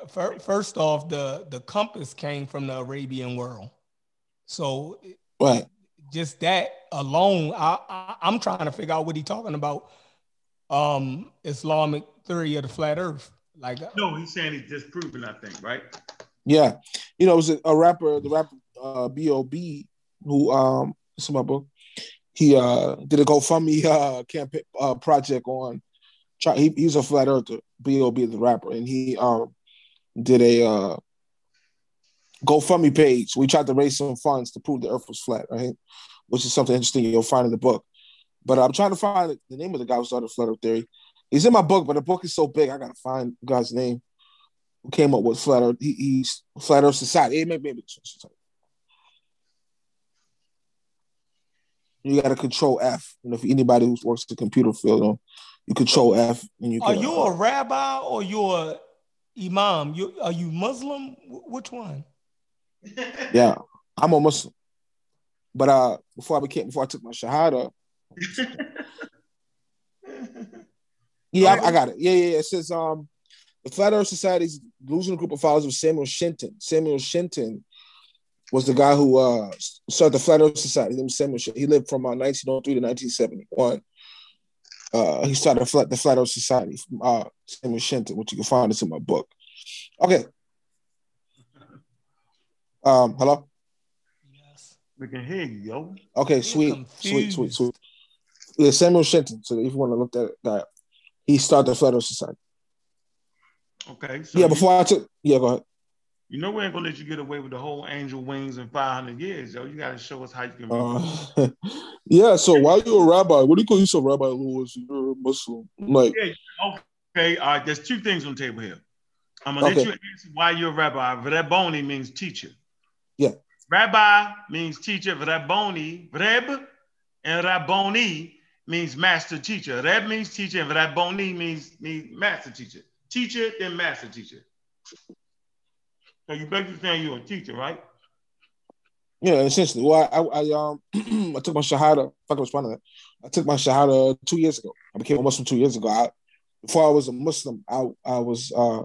First off, the the compass came from the Arabian world, so what? Just that alone, I, I I'm trying to figure out what he's talking about. Um, Islamic theory of the flat earth, like no, he's saying he's disproven. I think right. Yeah, you know, it was a, a rapper, the rapper uh, B O B, who um, it's in my book. He uh, did a GoFundMe uh, campaign uh, project on. Try, he, he's a flat earther, B O B the rapper, and he um, did a uh, GoFundMe page. We tried to raise some funds to prove the Earth was flat, right? Which is something interesting you'll find in the book. But I'm trying to find the name of the guy who started Flat Earth Theory. He's in my book, but the book is so big, I gotta find the guy's name. Came up with Flat Earth. He, he's Flat Earth Society. Maybe, maybe. You got to control F. You know, if anybody who works the computer field, you, know, you control F. And you. Are can, you uh, a rabbi or you're an imam? You are you Muslim? W- which one? Yeah, I'm a Muslim. But uh, before I became, before I took my shahada. Yeah, I, I got it. Yeah, yeah. It says um, the Flat Earth Society's losing group of followers of Samuel Shenton. Samuel Shenton was the guy who uh, started the Flat Earth Society. His name was Samuel Shenton. He lived from uh, nineteen oh three to nineteen seventy-one. Uh, he started the Flat, the Flat Earth Society from uh, Samuel Shenton, which you can find this in my book. Okay. Um, hello? Yes. We can hear you, yo. Okay, sweet, sweet, sweet, sweet. Yeah, Samuel Shenton. So if you want to look that guy up, he started the Flat Earth Society. Okay. So yeah, before you, I took... Yeah, go ahead. You know we ain't going to let you get away with the whole angel wings in five hundred years, yo. You got to show us how you can... Uh, yeah, so while you're a rabbi, what do you call yourself, Rabbi Lewis? You're a Muslim. Like, yeah, okay, all right. There's two things on the table here. I'm going to okay. let you answer why you're a rabbi. Vreboni means teacher. Yeah. Rabbi means teacher. Vreboni, Vreb, and Rabboni means master teacher. Reb means teacher, and Rabboni means, means master teacher. Teacher, then master teacher. So you basically saying you're a teacher, right? Yeah, essentially. Well, I, I um I took my shahada. If I can respond to that, I took my shahada two years ago. I became a Muslim two years ago. I, before I was a Muslim, I I was uh,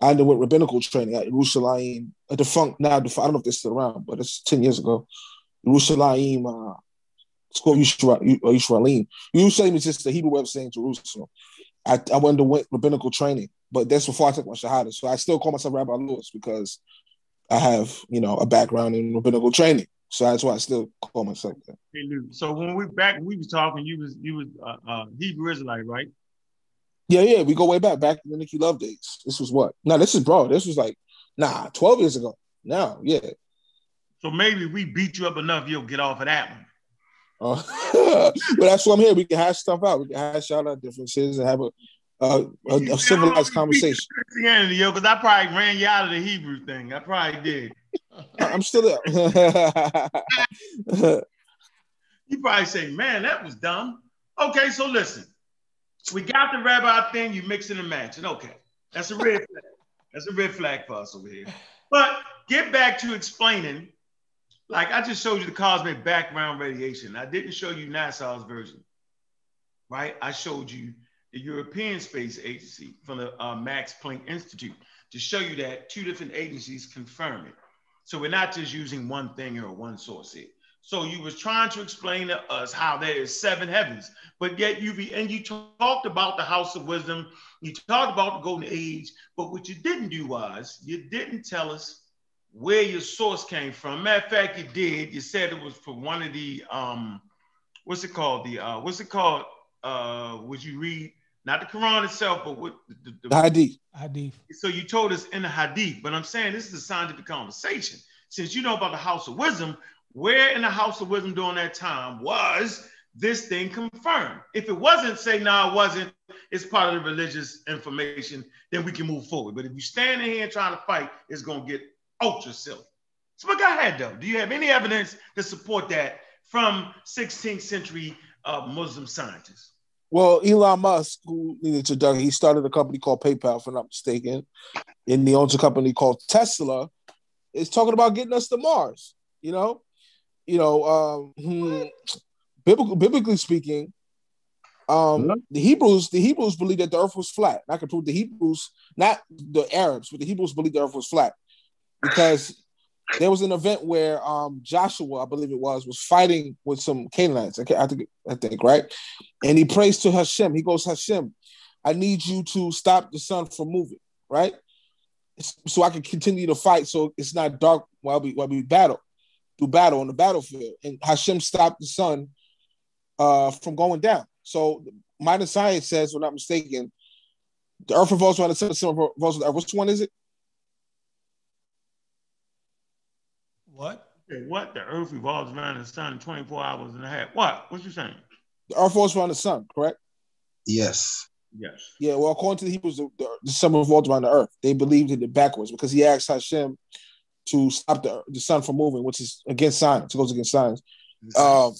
I underwent rabbinical training at Yerushalayim, a defunct now. I don't know if they're still around, but it's ten years ago. Yerushalayim. Uh, It's called Yerushalayim. Yerushalayim is just the Hebrew way of saying Jerusalem. I, I underwent rabbinical training, but that's before I took my shahada. So I still call myself Rabbi Lewis because I have, you know, a background in rabbinical training. So that's why I still call myself that. So when we back, we was talking. You was you was uh, uh, Hebrew Israelite, right? Yeah, yeah. We go way back, back in the Nikki Love days. This was what? No, this is bro. This was like nah, twelve years ago. Now, yeah. So maybe we beat you up enough, you'll get off of that one. Uh, but that's why I'm here. We can hash stuff out. We can hash out our differences and have a a, a, a civilized conversation. Christianity, yo, because I probably ran you out of the Hebrew thing. I probably did. I'm still up. You probably say, "Man, that was dumb." Okay, so listen, we got the rabbi thing. You mixing and matching. Okay, that's a red flag. That's a red flag for us over here. But get back to explaining. Like, I just showed you the cosmic background radiation. I didn't show you NASA's version, right? I showed you the European Space Agency from the uh, Max Planck Institute to show you that two different agencies confirm it. So we're not just using one thing or one source here. So you was trying to explain to us how there is seven heavens, but yet you be, and you talked about the House of Wisdom, you talked about the Golden Age, but what you didn't do was you didn't tell us where your source came from. Matter of fact, you did. You said it was from one of the, um, what's it called? The uh, what's it called? Uh, would you read, not the Quran itself, but what? The, the, the Hadith. Hadith. So you told us in the Hadith, but I'm saying this is a scientific conversation. Since you know about the House of Wisdom, where in the House of Wisdom during that time was this thing confirmed? If it wasn't, say, no, nah, it wasn't, it's part of the religious information, then we can move forward. But if you stand in here trying to fight, it's going to get ultra silly. So what I had though, do you have any evidence to support that from sixteenth century uh, Muslim scientists? Well, Elon Musk, who needed to dug, he started a company called PayPal, if I'm not mistaken, and he owns a company called Tesla. It's talking about getting us to Mars. You know, you know, um, hmm, biblical, biblically speaking, um, yeah. the Hebrews, the Hebrews believed that the Earth was flat. And I can prove the Hebrews, not the Arabs, but the Hebrews believed the Earth was flat. Because there was an event where um, Joshua, I believe it was, was fighting with some Canaanites. Okay, I think, I think, right? And he prays to Hashem. He goes, Hashem, I need you to stop the sun from moving, right? So I can continue to fight, so it's not dark while we while we battle, do battle on the battlefield. And Hashem stopped the sun uh, from going down. So modern science says, if I'm not mistaken, the Earth revolves around the sun, the sun revolves around the Earth. Which one is it? What? What? The Earth revolves around the sun twenty-four hours and a half. What? What you saying? The Earth revolves around the sun, correct? Yes. Yes. Yeah, well, according to the Hebrews, the, the sun revolves around the Earth. They believed in it backwards because he asked Hashem to stop the, the sun from moving, which is against science. It goes against science. Um,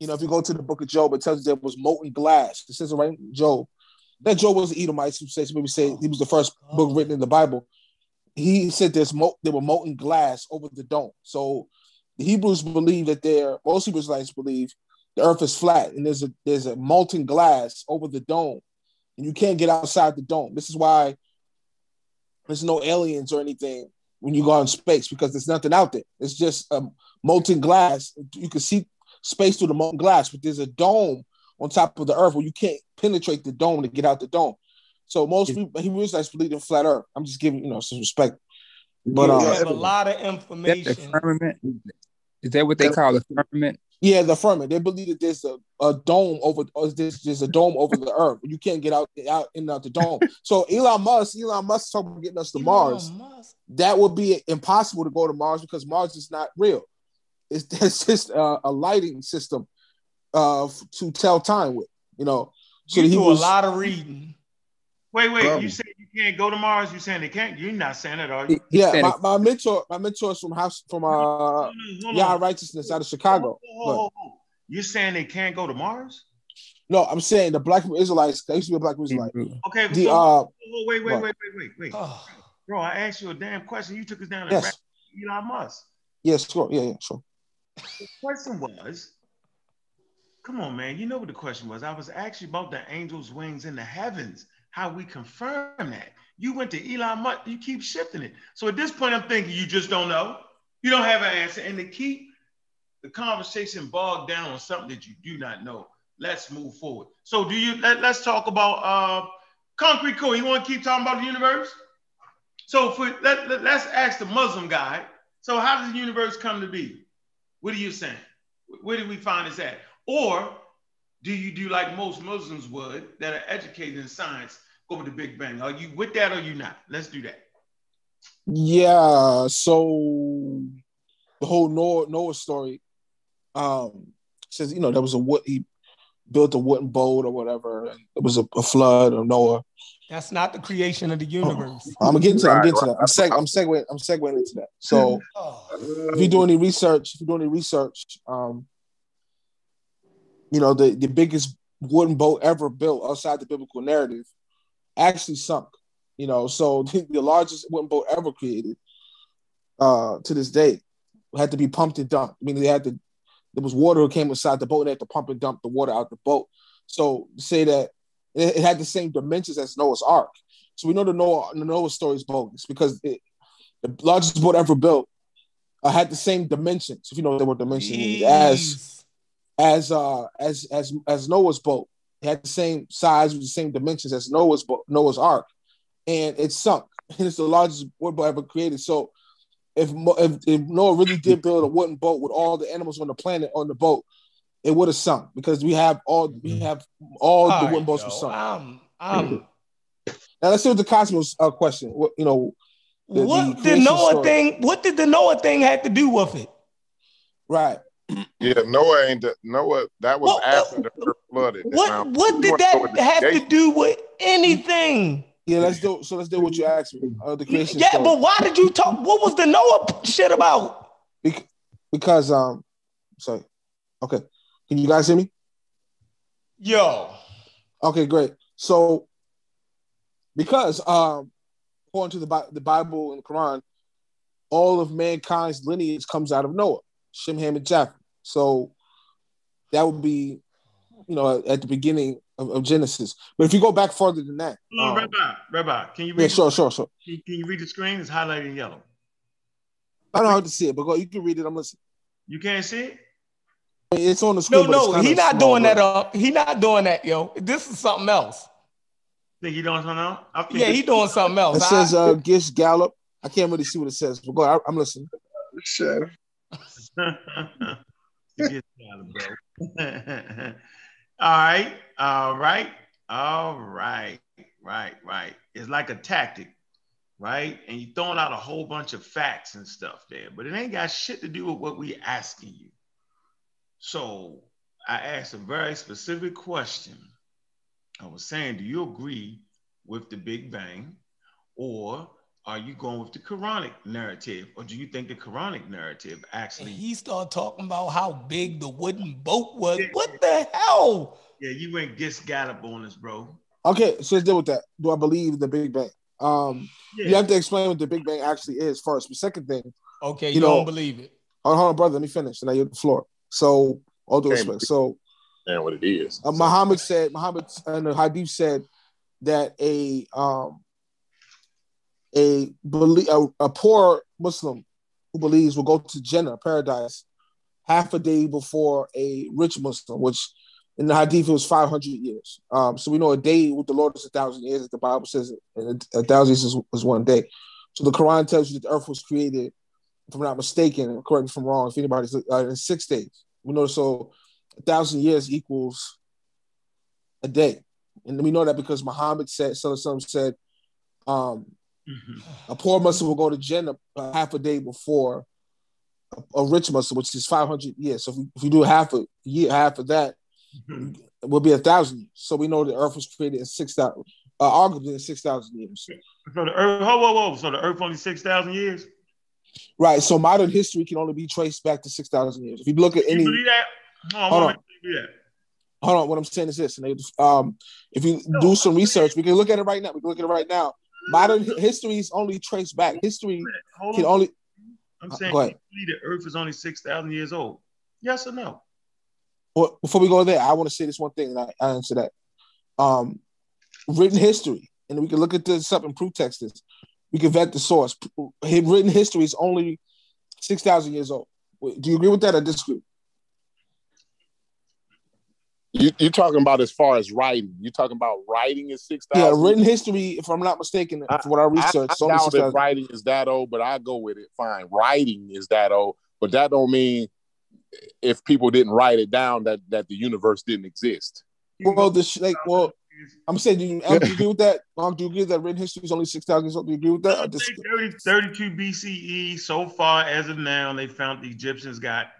you know, if you go to the book of Job, it tells you there was molten glass. It says it right in Job. That Job was an Edomite. Some say, maybe say he was the first book written in the Bible. He said there's mo there were molten glass over the dome. So the Hebrews believe that there, most Hebrews believe the earth is flat and there's a there's a molten glass over the dome and you can't get outside the dome. This is why there's no aliens or anything when you go out in space, because there's nothing out there. It's just a molten glass. You can see space through the molten glass, but there's a dome on top of the earth where you can't penetrate the dome to get out the dome. So most people, Hebrews guys believe in flat earth. I'm just giving, you know, some respect. But you have um, a lot of information. The firmament, is that what they call the firmament? Yeah, the firmament. They believe that there's a, a dome over, or there's, there's a dome over the earth. You can't get out, out in out the dome. So Elon Musk, Elon Musk is talking about getting us to Elon Mars. Musk. That would be impossible to go to Mars because Mars is not real. It's, it's just uh, a lighting system uh, to tell time with, you know. So you do was, a lot of reading. Wait, wait, um, you said you can't go to Mars? You're saying they can't? You're not saying it, are you? Yeah, my, my mentor, my mentor is from house from uh Yah Righteousness out of Chicago. Oh, you're saying they can't go to Mars? No, I'm saying the black Israelites, they used to be a black Israelite. Okay, the, so, uh, wait, wait, wait, wait, wait, wait. Oh. Bro, I asked you a damn question. You took us down to yes. Elon Musk. Yes, sure. Yeah, yeah, sure. The question was, come on, man, you know what the question was. I was actually about the angels' wings in the heavens. How we confirm that. You went to Elon Musk, you keep shifting it. So at this point, I'm thinking you just don't know. You don't have an answer. And to keep the conversation bogged down on something that you do not know, let's move forward. So do you, let, let's talk about uh, concrete core. You want to keep talking about the universe? So for, let, let, let's ask the Muslim guy. So how does the universe come to be? What are you saying? Where did we find this at? Or do you do like most Muslims would that are educated in science, go with the Big Bang? Are you with that or are you not? Let's do that. Yeah, so the whole Noah, Noah story um, says, you know, there was a wood, he built a wooden boat or whatever. And it was a, a flood of Noah. That's not the creation of the universe. Oh, I'm gonna get to that. I'm getting to that. I'm seg- I'm segueing, I'm segueing into that. So oh. if you do any research, if you do any research, um, you know, the, the biggest wooden boat ever built outside the biblical narrative actually sunk, you know. So the, the largest wooden boat ever created uh, to this day had to be pumped and dumped. I mean, they had to, there was water that came inside the boat and they had to pump and dump the water out the boat. So say that it, it had the same dimensions as Noah's Ark. So we know the Noah, the Noah story is bogus because it, the largest boat ever built uh, had the same dimensions, if you know what the word dimension means, as... As uh as as as Noah's boat. It had the same size with the same dimensions as Noah's boat, Noah's Ark, and it sunk. And it's the largest wooden boat ever created. So if, if if Noah really did build a wooden boat with all the animals on the planet on the boat, it would have sunk because we have all we have all, all the right, wooden boats yo, were sunk. Um, um. Now let's see what the cosmos uh, question. What you know? The, what the did Noah story. thing? What did the Noah thing have to do with it? Right. Yeah, Noah ain't the, Noah. That was what, after the earth flooded. What now, what did that have to do with anything? Yeah, let's do. So let's do what you asked me. Uh, the creation. Yeah, story. But why did you talk? What was the Noah shit about? Because, because um, sorry. Okay, can you guys hear me? Yo. Okay, great. So, because um, according to the the Bible and the Quran, all of mankind's lineage comes out of Noah. Shem, Ham, and Japheth. So that would be, you know, at the beginning of, of Genesis. But if you go back farther than that. Hold on, um, Rabbi, Rabbi, can you read? Yeah, sure, sure, sure. Can, can you read the screen? It's highlighted in yellow. I don't know how to see it, but go, you can read it. I'm listening. You can't see it? It's on the screen. No, no, he's not doing that up. He's not doing that, yo. This is something else. Think he doing something else? Yeah, he's doing something else. It I, says uh, Gish Gallup. I can't really see what it says, but go, I, I'm listening. Sure. all right all right all right right right right. It's like a tactic, right? And you're throwing out a whole bunch of facts and stuff there, but it ain't got shit to do with what we asking you. So I asked a very specific question. I was saying, do you agree with the Big Bang, or are you going with the Quranic narrative, or do you think the Quranic narrative actually? And he started talking about how big the wooden boat was. Yeah. What the hell? Yeah, you went gis gallop on this, bro. Okay, so let's deal with that. Do I believe the Big Bang? Um, yeah. You have to explain what the Big Bang actually is first. The second thing. Okay, you, you know, don't believe it. Hold on, hold on, brother. Let me finish, and I yield the floor. So, all due respect. So, understand what it is. Uh, Muhammad said, Muhammad and the Hadith said that a um, a, a a poor Muslim who believes will go to Jannah, paradise, half a day before a rich Muslim, which in the Hadith it was five hundred years. Um, so we know a day with the Lord is a thousand years, as the Bible says, and a thousand years is one day. So the Quran tells you that the earth was created, if I'm not mistaken, correct me if I'm wrong, if anybody's uh, in six days. We know so a thousand years equals a day. And we know that because Muhammad said, some said, um, mm-hmm. a poor Muslim will go to Jannah half a day before a, a rich Muslim, which is five hundred years. So if we, if we do half a year, half of that, mm-hmm. it will be a thousand years. So we know the earth was created in six thousand, uh, arguably in six thousand years. So the earth, whoa, whoa, whoa. So the earth only six thousand years? Right, so modern history can only be traced back to six thousand years. If you look at any, you believe that? Hold on, hold on. Believe that. Hold on. What I'm saying is this: um, if you no, do some research, we can look at it right now. We can look at it right now. Modern history is only traced back. History hold can on. only. I'm saying go ahead. You believe the Earth is only six thousand years old. Yes or no? Well, before we go there, I want to say this one thing, and I, I answer that. Um, written history, and we can look at this up and proof text this. We can vet the source. His written history is only six thousand years old. Do you agree with that or disagree? You, you're talking about as far as writing. You're talking about writing is six thousand? Yeah, written history, if I'm not mistaken, from what I researched. I, I, I doubt that writing is that old, but I go with it. Fine. Writing is that old, but that don't mean if people didn't write it down that, that the universe didn't exist. Well, this, like, well, I'm saying, do you, do you agree with that? Do you agree with that written history is only six thousand years old? Do you agree with that? Just... thirty, thirty-two B C E, so far as of now, they found the Egyptians got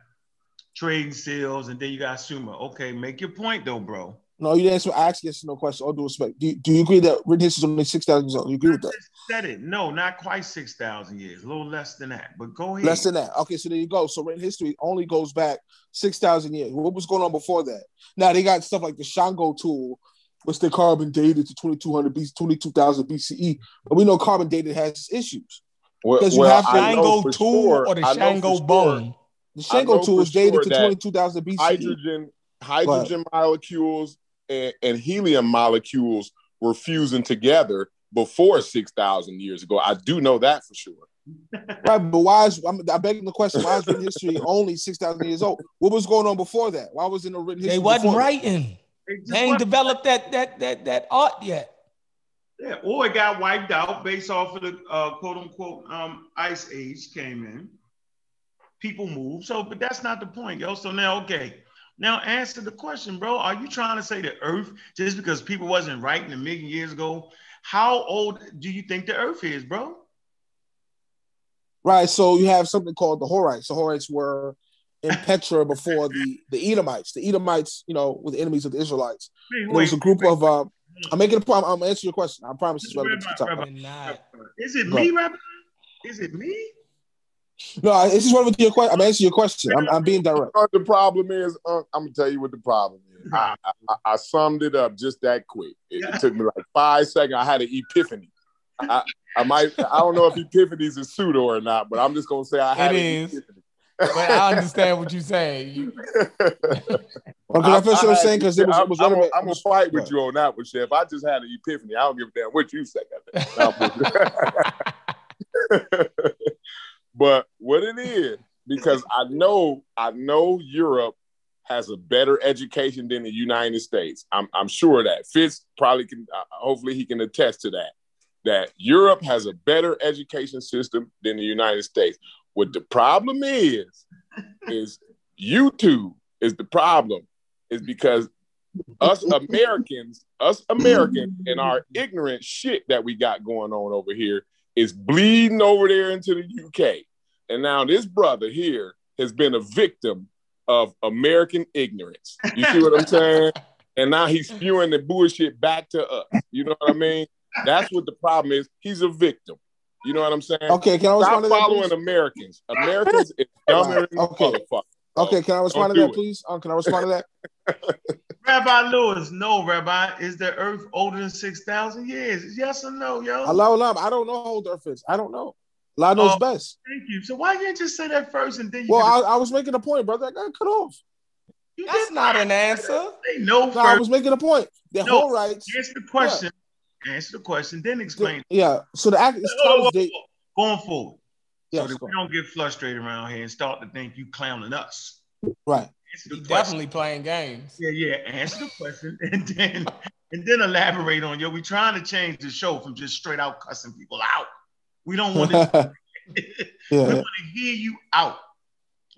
trading seals, and then you got Sumer. Okay, make your point, though, bro. No, you didn't answer. I asked you no question. All due respect. Do you, do you agree that written history is only six thousand years old? Do you agree I with that? Said it. No, not quite six thousand years. A little less than that, but go ahead. Less than that. Okay, so there you go. So written history only goes back six thousand years. What was going on before that? Now, they got stuff like the Shango tool, which they carbon dated to twenty-two hundred B C, twenty-two thousand B C E. But we know carbon dated has issues. Well, because you well, have the Shango tool sure, or the I Shango bone. Sure. The Shango tool is dated sure to twenty-two thousand B C E. Hydrogen, hydrogen molecules and, and helium molecules were fusing together before six thousand years ago. I do know that for sure. Right, but why is, I'm, I'm begging the question, why is written history only six thousand years old? What was going on before that? Why was it no written history? They wasn't writing. That? They ain't developed that that that that art yet. Yeah, or it got wiped out based off of the uh, quote unquote um, ice age came in. People moved, so but that's not the point, yo. So now, okay, now answer the question, bro. Are you trying to say the Earth just because people wasn't writing a million years ago? How old do you think the Earth is, bro? Right. So you have something called the Horites. The Horites were in Petra before the, the Edomites. The Edomites, you know, were the enemies of the Israelites. Wait, there was a group wait, of, uh, I'm making a problem. I'm going to answer your question. I promise it's relevant to the topic. Is it me, Rabbi? Is it me? No, it's just relevant to your question. I'm answering your question. I'm, I'm being direct. The problem is, uh, I'm going to tell you what the problem is. I, I, I summed it up just that quick. It, it took me like five seconds. I had an epiphany. I, I might, I don't know if epiphanies is pseudo or not, but I'm just going to say I had it an is. epiphany. But I understand what you're saying. Well, I, I feel what I'm saying because it was. I'm, was I'm, I'm gonna fight with you on that one, Chef. I just had an epiphany. I don't give a damn what you say. But what it is, because I know, I know Europe has a better education than the United States. I'm, I'm sure of that. Fitz probably can. Uh, hopefully, he can attest to that. That Europe has a better education system than the United States. What the problem is, is YouTube is the problem, is because us Americans, us Americans and our ignorant shit that we got going on over here is bleeding over there into the U K. And now this brother here has been a victim of American ignorance. You see what I'm saying? And now he's spewing the bullshit back to us. You know what I mean? That's what the problem is. He's a victim. You know what I'm saying? Okay, can I respond Stop to that? Stop following please? Americans. Americans is dumber than okay. motherfuckers. Okay, can I respond Don't to that, it. please? Um, can I respond to that? Rabbi Lewis, no, Rabbi. Is the earth older than six thousand years? Yes or no, yo? Allah, Allah. I don't know how old the earth is. I don't know. Allah knows oh, best. Thank you. So why didn't you just say that first and then you... Well, I, I was making a point, brother. I got cut off. You That's not an answer. No, no I was making a point. The no, Horites. Answer the question. Yeah. Answer the question, then explain. The, yeah. So the act is oh, oh, oh, oh. going forward. Yeah, so that we don't get frustrated around here and start to think you clowning us. Right. You're definitely playing games. Yeah, yeah. Answer the question and then and then elaborate on yo. We're trying to change the show from just straight out cussing people out. We don't want to. We want to hear you out.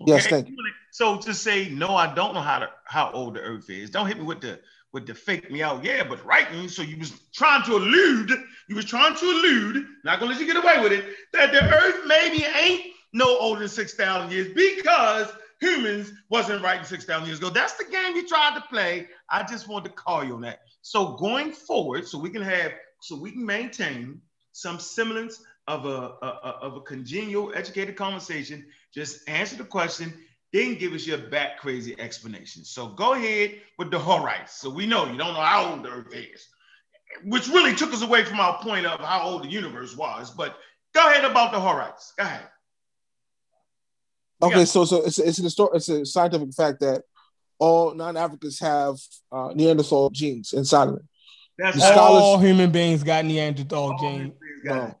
Okay? Yes, thank you. So to say no, I don't know how to, how old the earth is. Don't hit me with the with the fake me out. Yeah, but right. So you was trying to allude. You was trying to allude. Not gonna let you get away with it. That the earth maybe ain't no older than six thousand years because humans wasn't right six thousand years ago. That's the game you tried to play. I just wanted to call you on that. So going forward, so we can have, so we can maintain some semblance of a, a, of a congenial, educated conversation, just answer the question, then give us your back crazy explanation. So go ahead with the Horites. So we know you don't know how old the earth is, which really took us away from our point of how old the universe was, but go ahead about the Horites, go ahead. Okay, yeah. so so it's it's an histor- it's a scientific fact that all non-Africans have uh, Neanderthal genes inside of them. That's the all human beings got Neanderthal genes. No.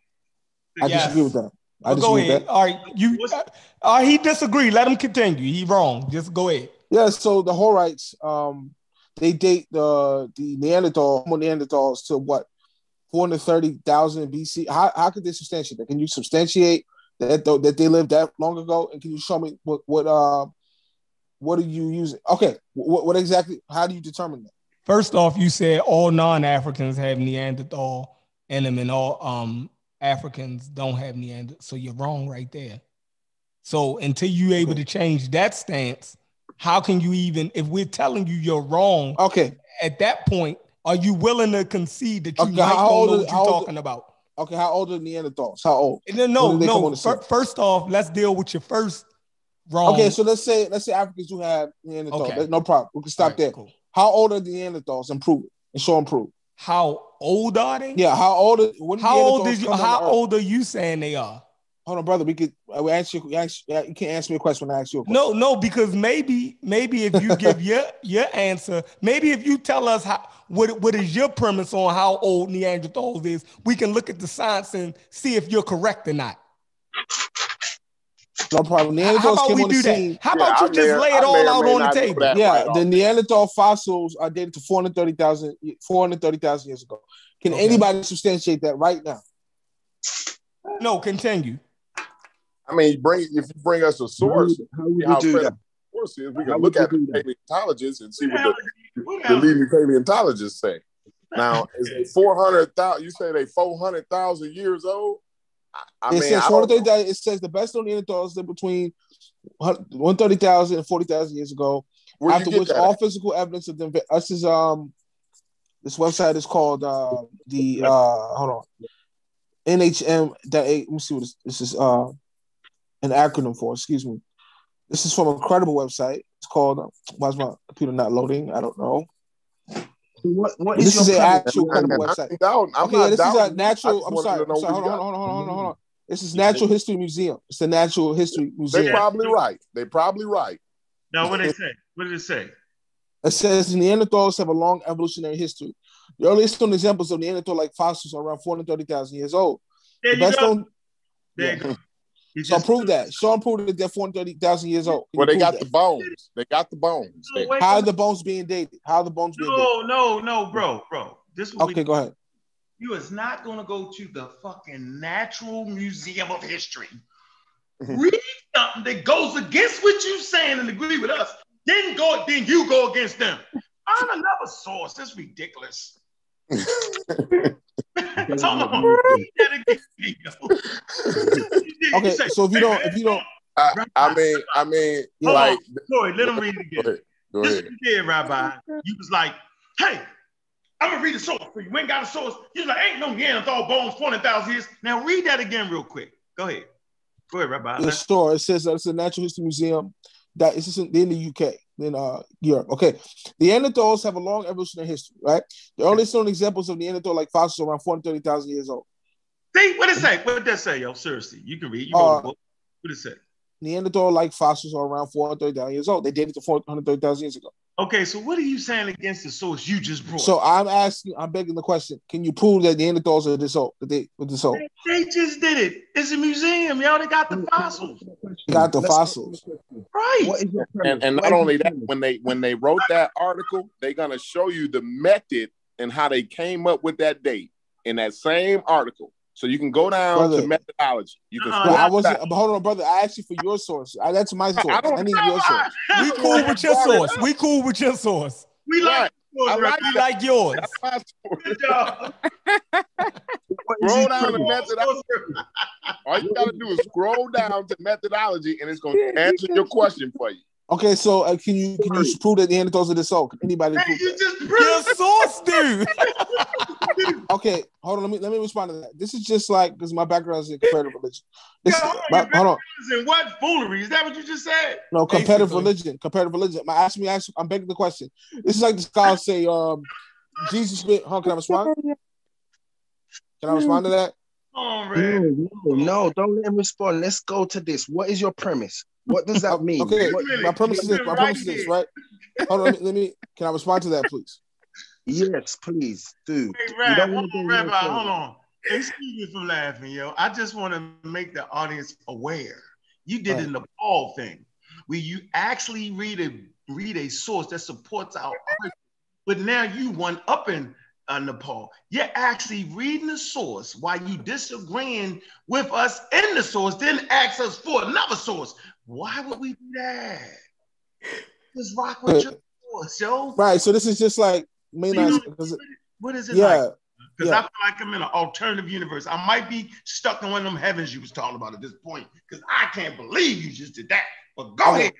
I yes. disagree with that. I well, disagree go ahead. With that. All right, you. Uh, uh, he disagreed. Let him continue. He wrong. Just go ahead. Yeah. So the Horites, um, they date the the Neanderthal Homo Neanderthals to what four hundred thirty thousand B C. How how could they substantiate that? Can you substantiate that that they lived that long ago? And can you show me what what uh what are you using? Okay, what, what exactly? How do you determine that? First off, you said all non-Africans have Neanderthal in them, and all um Africans don't have Neanderthal. So you're wrong right there. So until you're able okay. to change that stance, how can you even? If we're telling you you're wrong, okay. At that point, are you willing to concede that you okay, might don't know what you're talking the- about? Okay, how old are Neanderthals? How old? No, no, no. First off, let's deal with your first wrong. Okay, so let's say let's say Africans do have Neanderthals. Okay. No problem. We can stop right, there. Cool. How old are the Neanderthals? And prove it. And show them proof. How old are they? Yeah. How old? Are, when how old is you? How old are you saying they are? Hold on, brother. We could. We ask you. We ask, you can't answer me a question when I ask you a question. No, no, because maybe maybe if you give your your answer, maybe if you tell us how. What what is your premise on how old Neanderthals is? We can look at the science and see if you're correct or not. No problem. Neanderthals How about we do that? Scene. How about yeah, you I just may, lay it I all out on the table? Yeah, right the Neanderthal fossils are dated to four hundred thirty thousand years ago. Can okay. anybody substantiate that right now? No, continue. I mean, bring if you bring us a source, how would, how would we do that? Is, we can look at the paleontologists and see what the, the leading paleontologists say. Now, is it four hundred thousand? You say they four hundred thousand years old? I, I it, mean, says I it says the best known Neanderthals lived between one hundred thirty thousand and forty thousand years ago. Where after which, all at? Physical evidence of them. Us is um, this website is called uh, the uh, hold on, N H M. Let me see what this, this is uh, an acronym for. Excuse me. This is from a credible website. It's called. Uh, why is my computer not loading? I don't know. What, what this is, is an actual credible I'm website. Down. I'm okay, this down. Is a natural. I'm sorry. I'm sorry. Hold on, hold on, hold on, hold on, hold on. This is Natural History Museum. It's the Natural History Museum. They're probably right. They're probably right. Now, what did it say? What did it say? It says Neanderthals have a long evolutionary history. The earliest known examples of Neanderthal-like fossils are around four hundred thirty thousand years old. There the you go. Known, there yeah. you go. So prove that. Sean proved that they're four hundred thirty thousand years old. Well, they got that. The bones. They got the bones. No, wait, How are the bones being dated? How are the bones being no, dated? No, no, no, bro, bro. This will Okay, go ahead. You is not going to go to the fucking Natural Museum of History. Read something that goes against what you're saying and agree with us. Then go. Then you go against them. Find another source. That's ridiculous. Okay, so if you don't, if you don't, I, I mean, I mean, Hold like, on. Sorry, let him read it again. Go ahead, go this ahead. What you did, Rabbi. You was like, "Hey, I'm gonna read the source for you. We ain't got a source." You was like, "Ain't no Neanderthal bones, four hundred thousand years." Now read that again, real quick. Go ahead, go ahead, Rabbi. The store it says uh, it's a Natural History Museum that is in the U K. In uh, Europe. Okay. The Neanderthals have a long evolutionary history, right? The earliest known examples of Neanderthal-like fossils are around four hundred thirty thousand years old. See, what did it say? What did that say, yo? Seriously, you can read. You uh, what did it say? Neanderthal-like fossils are around four hundred thirty thousand years old. They dated to four hundred thirty thousand years ago. Okay, so what are you saying against the source you just brought? So I'm asking, I'm begging the question, can you prove that Neanderthals are this old? That they were this old? They just did it. It's a museum. Y'all, they got the fossils. They got the Let's fossils. Right. And, and not only that, when they when they wrote that article, they're going to show you the method and how they came up with that date in that same article. So you can go down brother. to methodology. You can. Uh, I wasn't. But hold on, brother. I asked you for your source. I, that's my source. I, I need your source. We cool with your source. We cool with your source. We like. Right. I like, we like yours. That's my source. Good job. Scroll down to methodology. All you gotta do is scroll down to methodology, and it's gonna answer your question for you. Okay, so uh, can you can you prove that the Neanderthals are this old? Can anybody? Hey, you that? just proved your source, dude. Okay, hold on. Let me let me respond to that. This is just like because my background is in comparative religion. This, Yo, my, hold on. In what foolery is that? What you just said? No, comparative Basically. religion. Comparative religion. My ask me. Ask. I'm begging the question. This is like the scholars say. Um, Jesus. Huh, can I respond? Can I respond to that? Oh, man. No, no, don't let him respond. Let's go to this. What is your premise? What does that mean? Okay, what, really, my premise is this. My premise right is this, right? Hold on, let me, let me. Can I respond to that, please? Yes, please, dude. Hey, Rabbi, hold on, Rabbi, hold on. Excuse me for laughing, yo. I just want to make the audience aware. You did right. the Nepal thing, where you actually read a read a source that supports our argument, but now you one upping uh, Nepal. You're actually reading the source while you disagreeing with us in the source, then ask us for another source. Why would we do that? Just rock with your source, yo. Right, so this is just like, may so not, know, it, what is it yeah, like? Because yeah. I feel like I'm in an alternative universe. I might be stuck in one of them heavens you was talking about at this point, because I can't believe you just did that. But go okay. ahead.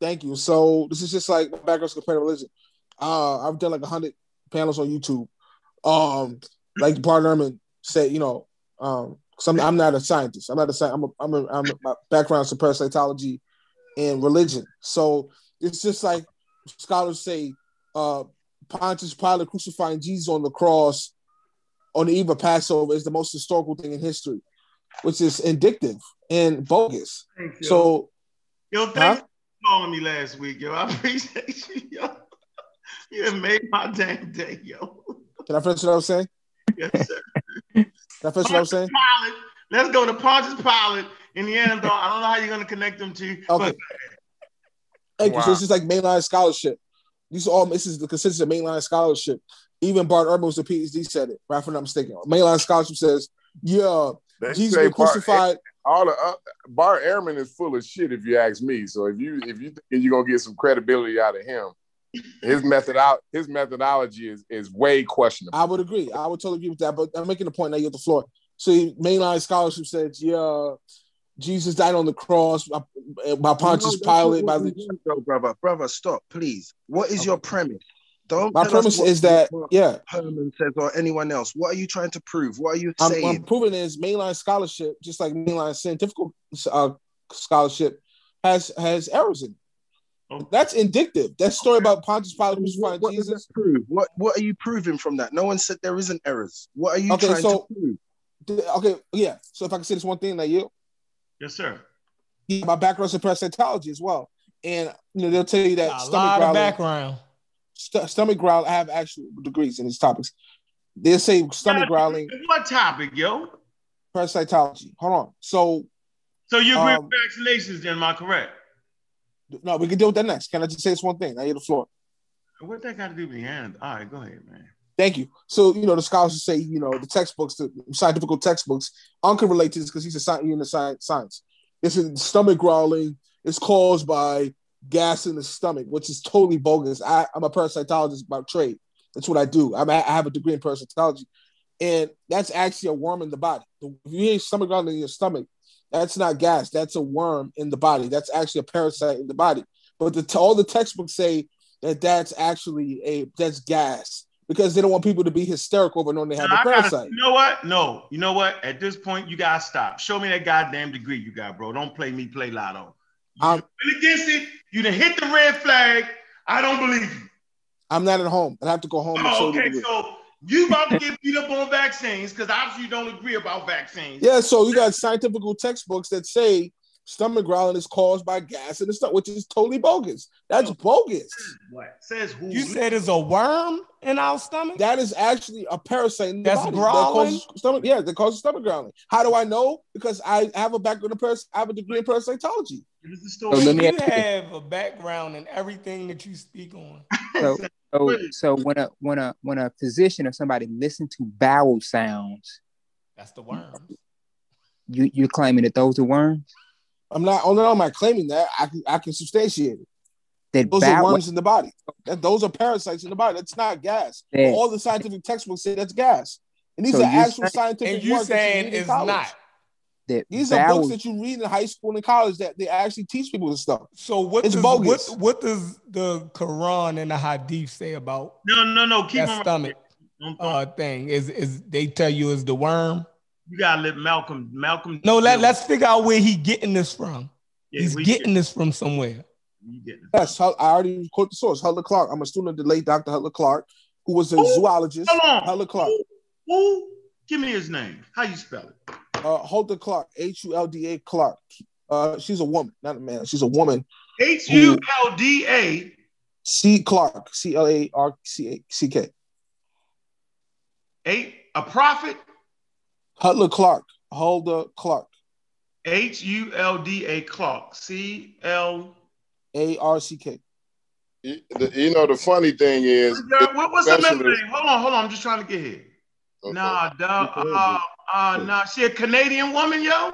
Thank you. So this is just like background comparative religion. Uh, I've done like one hundred panels on YouTube. Um, like Bart Ehrman said, you know, um, I'm, I'm not a scientist. I'm not a scientist. I'm a, I'm a, I'm a, my background's in parasitology and religion. So it's just like scholars say, uh, Pontius Pilate crucifying Jesus on the cross on the eve of Passover is the most historical thing in history, which is indicative and bogus. Thank you. So, yo, thanks huh? for calling me last week, yo. I appreciate you, yo. You made my damn day, yo. Can I finish what I was saying? Yes, sir. That's what I'm saying. Pilot. Let's go to Pontius Pilate in the end, though. I don't know how you're going to connect them to. Okay. But... Thank wow. you. So it's just like mainline scholarship. These are all, this is the consensus of mainline scholarship. Even Bart Ehrman was a PhD said it, right? If I'm not mistaken. Mainline scholarship says, yeah, they Jesus was crucified. All the, uh, Bart Ehrman is full of shit, if you ask me. So if you if you think you're going to get some credibility out of him, His method out. His methodology is, is way questionable. I would agree. I would totally agree with that. But I'm making the point. Now you have the floor. So mainline scholarship said, "Yeah, Jesus died on the cross by, by Pontius Pilate." By the no, brother, brother, stop, please. What is okay. your premise? Don't. My premise is that yeah, Herman says or anyone else. What are you trying to prove? What are you saying? I'm, I'm proving is mainline scholarship, just like mainline scientific uh, scholarship, has has errors in it. That's indicative. That story about Pontius Pilate crucifying what, what Jesus. Prove? What What are you proving from that? No one said there isn't errors. What are you okay, trying so, to prove? Okay, yeah. So if I can say this one thing, that like you. Yes, sir. Yeah, my background's in parasitology as well, and you know they'll tell you that a stomach lot growling, of background. St stomach growling. I have actual degrees in these topics. They'll say stomach growling. What topic, yo? Parasitology. Hold on. So. So you agree um, with vaccinations? Then am I correct? No, we can deal with that next. Can I just say this one thing? I hear the floor. What that got to do with the hand? All right, go ahead, man. Thank you. So, you know, the scholars say, you know, the textbooks, the scientific textbooks, Uncle relates to this because he's a science, in the science, science. It's in stomach growling. It's caused by gas in the stomach, which is totally bogus. I, I'm a parasitologist by trade. That's what I do. I'm, I have a degree in parasitology. And that's actually a worm in the body. If you hear stomach growling in your stomach, that's not gas. That's a worm in the body. That's actually a parasite in the body. But the, all the textbooks say that that's actually a that's gas because they don't want people to be hysterical over knowing they have now a parasite. Gotta, you know what? No. You know what? At this point, you got to stop. Show me that goddamn degree you got, bro. Don't play me, play Lotto. You've been against it. You done hit the red flag. I don't believe you. I'm not at home. I have to go home. Oh, and show okay, you so... You about to get beat up on vaccines because obviously you don't agree about vaccines. Yeah, so you got scientific textbooks that say stomach growling is caused by gas in the stomach, which is totally bogus. That's bogus. What says who? You said it's a worm in our stomach? That is actually a parasite in the That's body. growling? That stomach, yeah, that causes stomach growling. How do I know? Because I have a background in parasite. I have a degree in parasitology. So you have a background in everything that you speak on. So, so, so when a when a when a physician or somebody listens to bowel sounds, that's the worm. You you're claiming that those are worms? I'm not. Only am I claiming that. I can I can substantiate it. That those are worms in the body. That those are parasites in the body. That's not gas. That, All the scientific textbooks say that's gas, and these so are actual saying, scientific. And you saying it's not. These are books that you read in high school and college that they actually teach people this stuff. So what does, what, what does the Quran and the Hadith say about no, no, no, keep that on stomach uh, thing? Is is they tell you is the worm? You gotta let Malcolm, Malcolm. No, let, let's figure out where he getting this from. Yeah, He's getting get, this from somewhere. Yes, I already quote the source, Hulda Clark. I'm a student of the late Doctor Hulda Clark, who was a Ooh, zoologist. Hulda Clark. Ooh, Ooh. Give me his name. How you spell it? Uh, Hulda Clark, H U L D A Clark. Uh, she's a woman, not a man. She's a woman. H U L D A C Clark, C L A R C K. A, a prophet? Hulda Clark, Hulda Clark. H U L D A Clark, C L A R C K. You, the, you know, the funny thing is... What, what's the man's name? Hold on, hold on. I'm just trying to get here. Okay. Nah, duh, uh, uh, nah, she a Canadian woman, yo?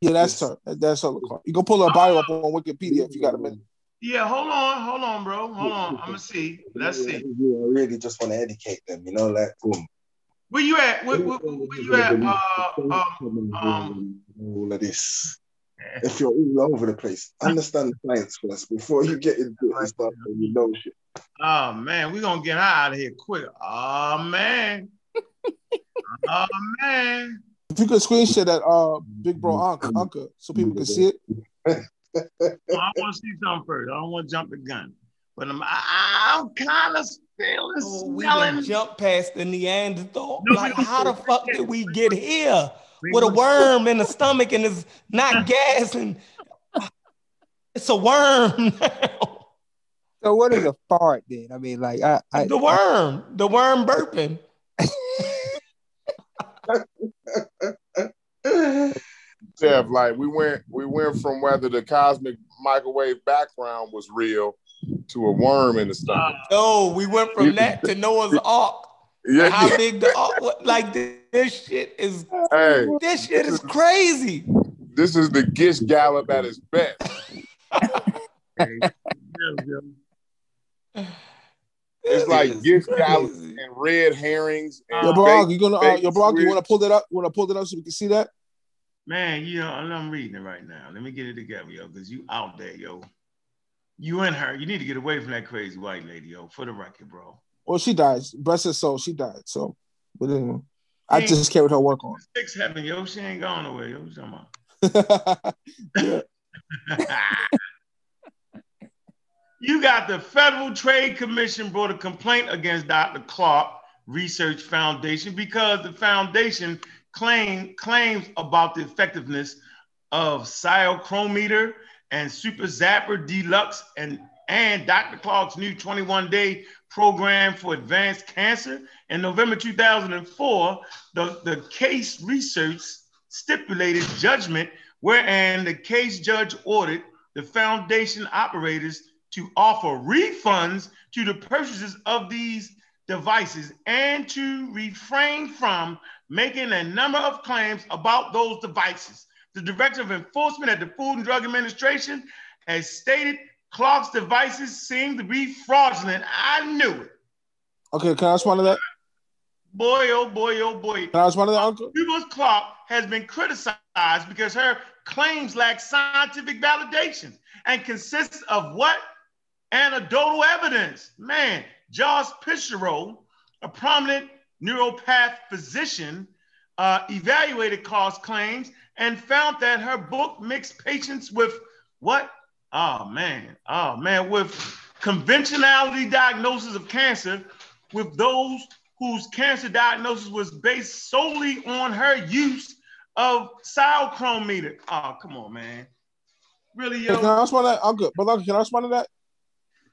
Yeah, that's her. That's her. You can pull her bio up on Wikipedia if you got a minute. Yeah, hold on, hold on, bro. Hold on. I'm gonna see. Let's see. I really just want to educate them, you know, like boom. Where you at? Where, where, where you at? Uh, um, um, all of this. If you're all over the place, understand the science first before you get into it and stuff and you know shit. Oh man, we're gonna get out of here quick. Oh man. Oh man! If you could screenshot that, uh, big bro, uncle, uncle, so people can see it. I want to see something first. I don't want to jump the gun, but I'm, I'm kind of feeling. Oh, we didn't jump past the Neanderthal. No, like, how the fuck did we get here with a worm in the stomach and it's not gas and it's a worm now? So what is a fart then? I mean, like, I, I the worm, the worm burping. Jeff, like we went, we went from whether the cosmic microwave background was real to a worm in the stomach. No, we went from that to Noah's Ark. Yeah, how yeah. big the Ark was. Like this, this shit is. Hey, this shit this is, is crazy. This is the Gish Gallop at its best. It's like gift gallops and red herrings. And yo, bro, you gonna uh, yo, bro, you wanna pull that up? You wanna pull that up so we can see that? Man, you know, I'm reading it right now. Let me get it together, yo, because you out there, yo. You and her, you need to get away from that crazy white lady, yo, for the record, bro. Well, she died. Bless her soul, she died. So, but anyway, I just carried her work on. Six heaven, yo, she ain't gone away, yo. What's talking about? You got the Federal Trade Commission brought a complaint against Doctor Clark Research Foundation because the foundation claim, claims about the effectiveness of Cyrochrometer and Super Zapper Deluxe and, and Doctor Clark's new twenty-one day program for advanced cancer. In November two thousand four, the, the case research stipulated judgment wherein the case judge ordered the foundation operators to offer refunds to the purchases of these devices and to refrain from making a number of claims about those devices. The Director of Enforcement at the Food and Drug Administration has stated Clark's devices seem to be fraudulent. I knew it. Okay, can I respond to that? Boy, oh boy, oh boy. Can I respond to that, Uncle? Cuba Clark has been criticized because her claims lack scientific validation and consists of what? Anecdotal evidence. Man, Josh Pichero, a prominent neuropath physician, uh, evaluated Clark's claims and found that her book mixed patients with what? Oh, man. Oh, man. With conventionality diagnosis of cancer with those whose cancer diagnosis was based solely on her use of cyrochrometer. Oh, come on, man. really, yo. Can I respond to that? I'm good. But look, can I respond to that?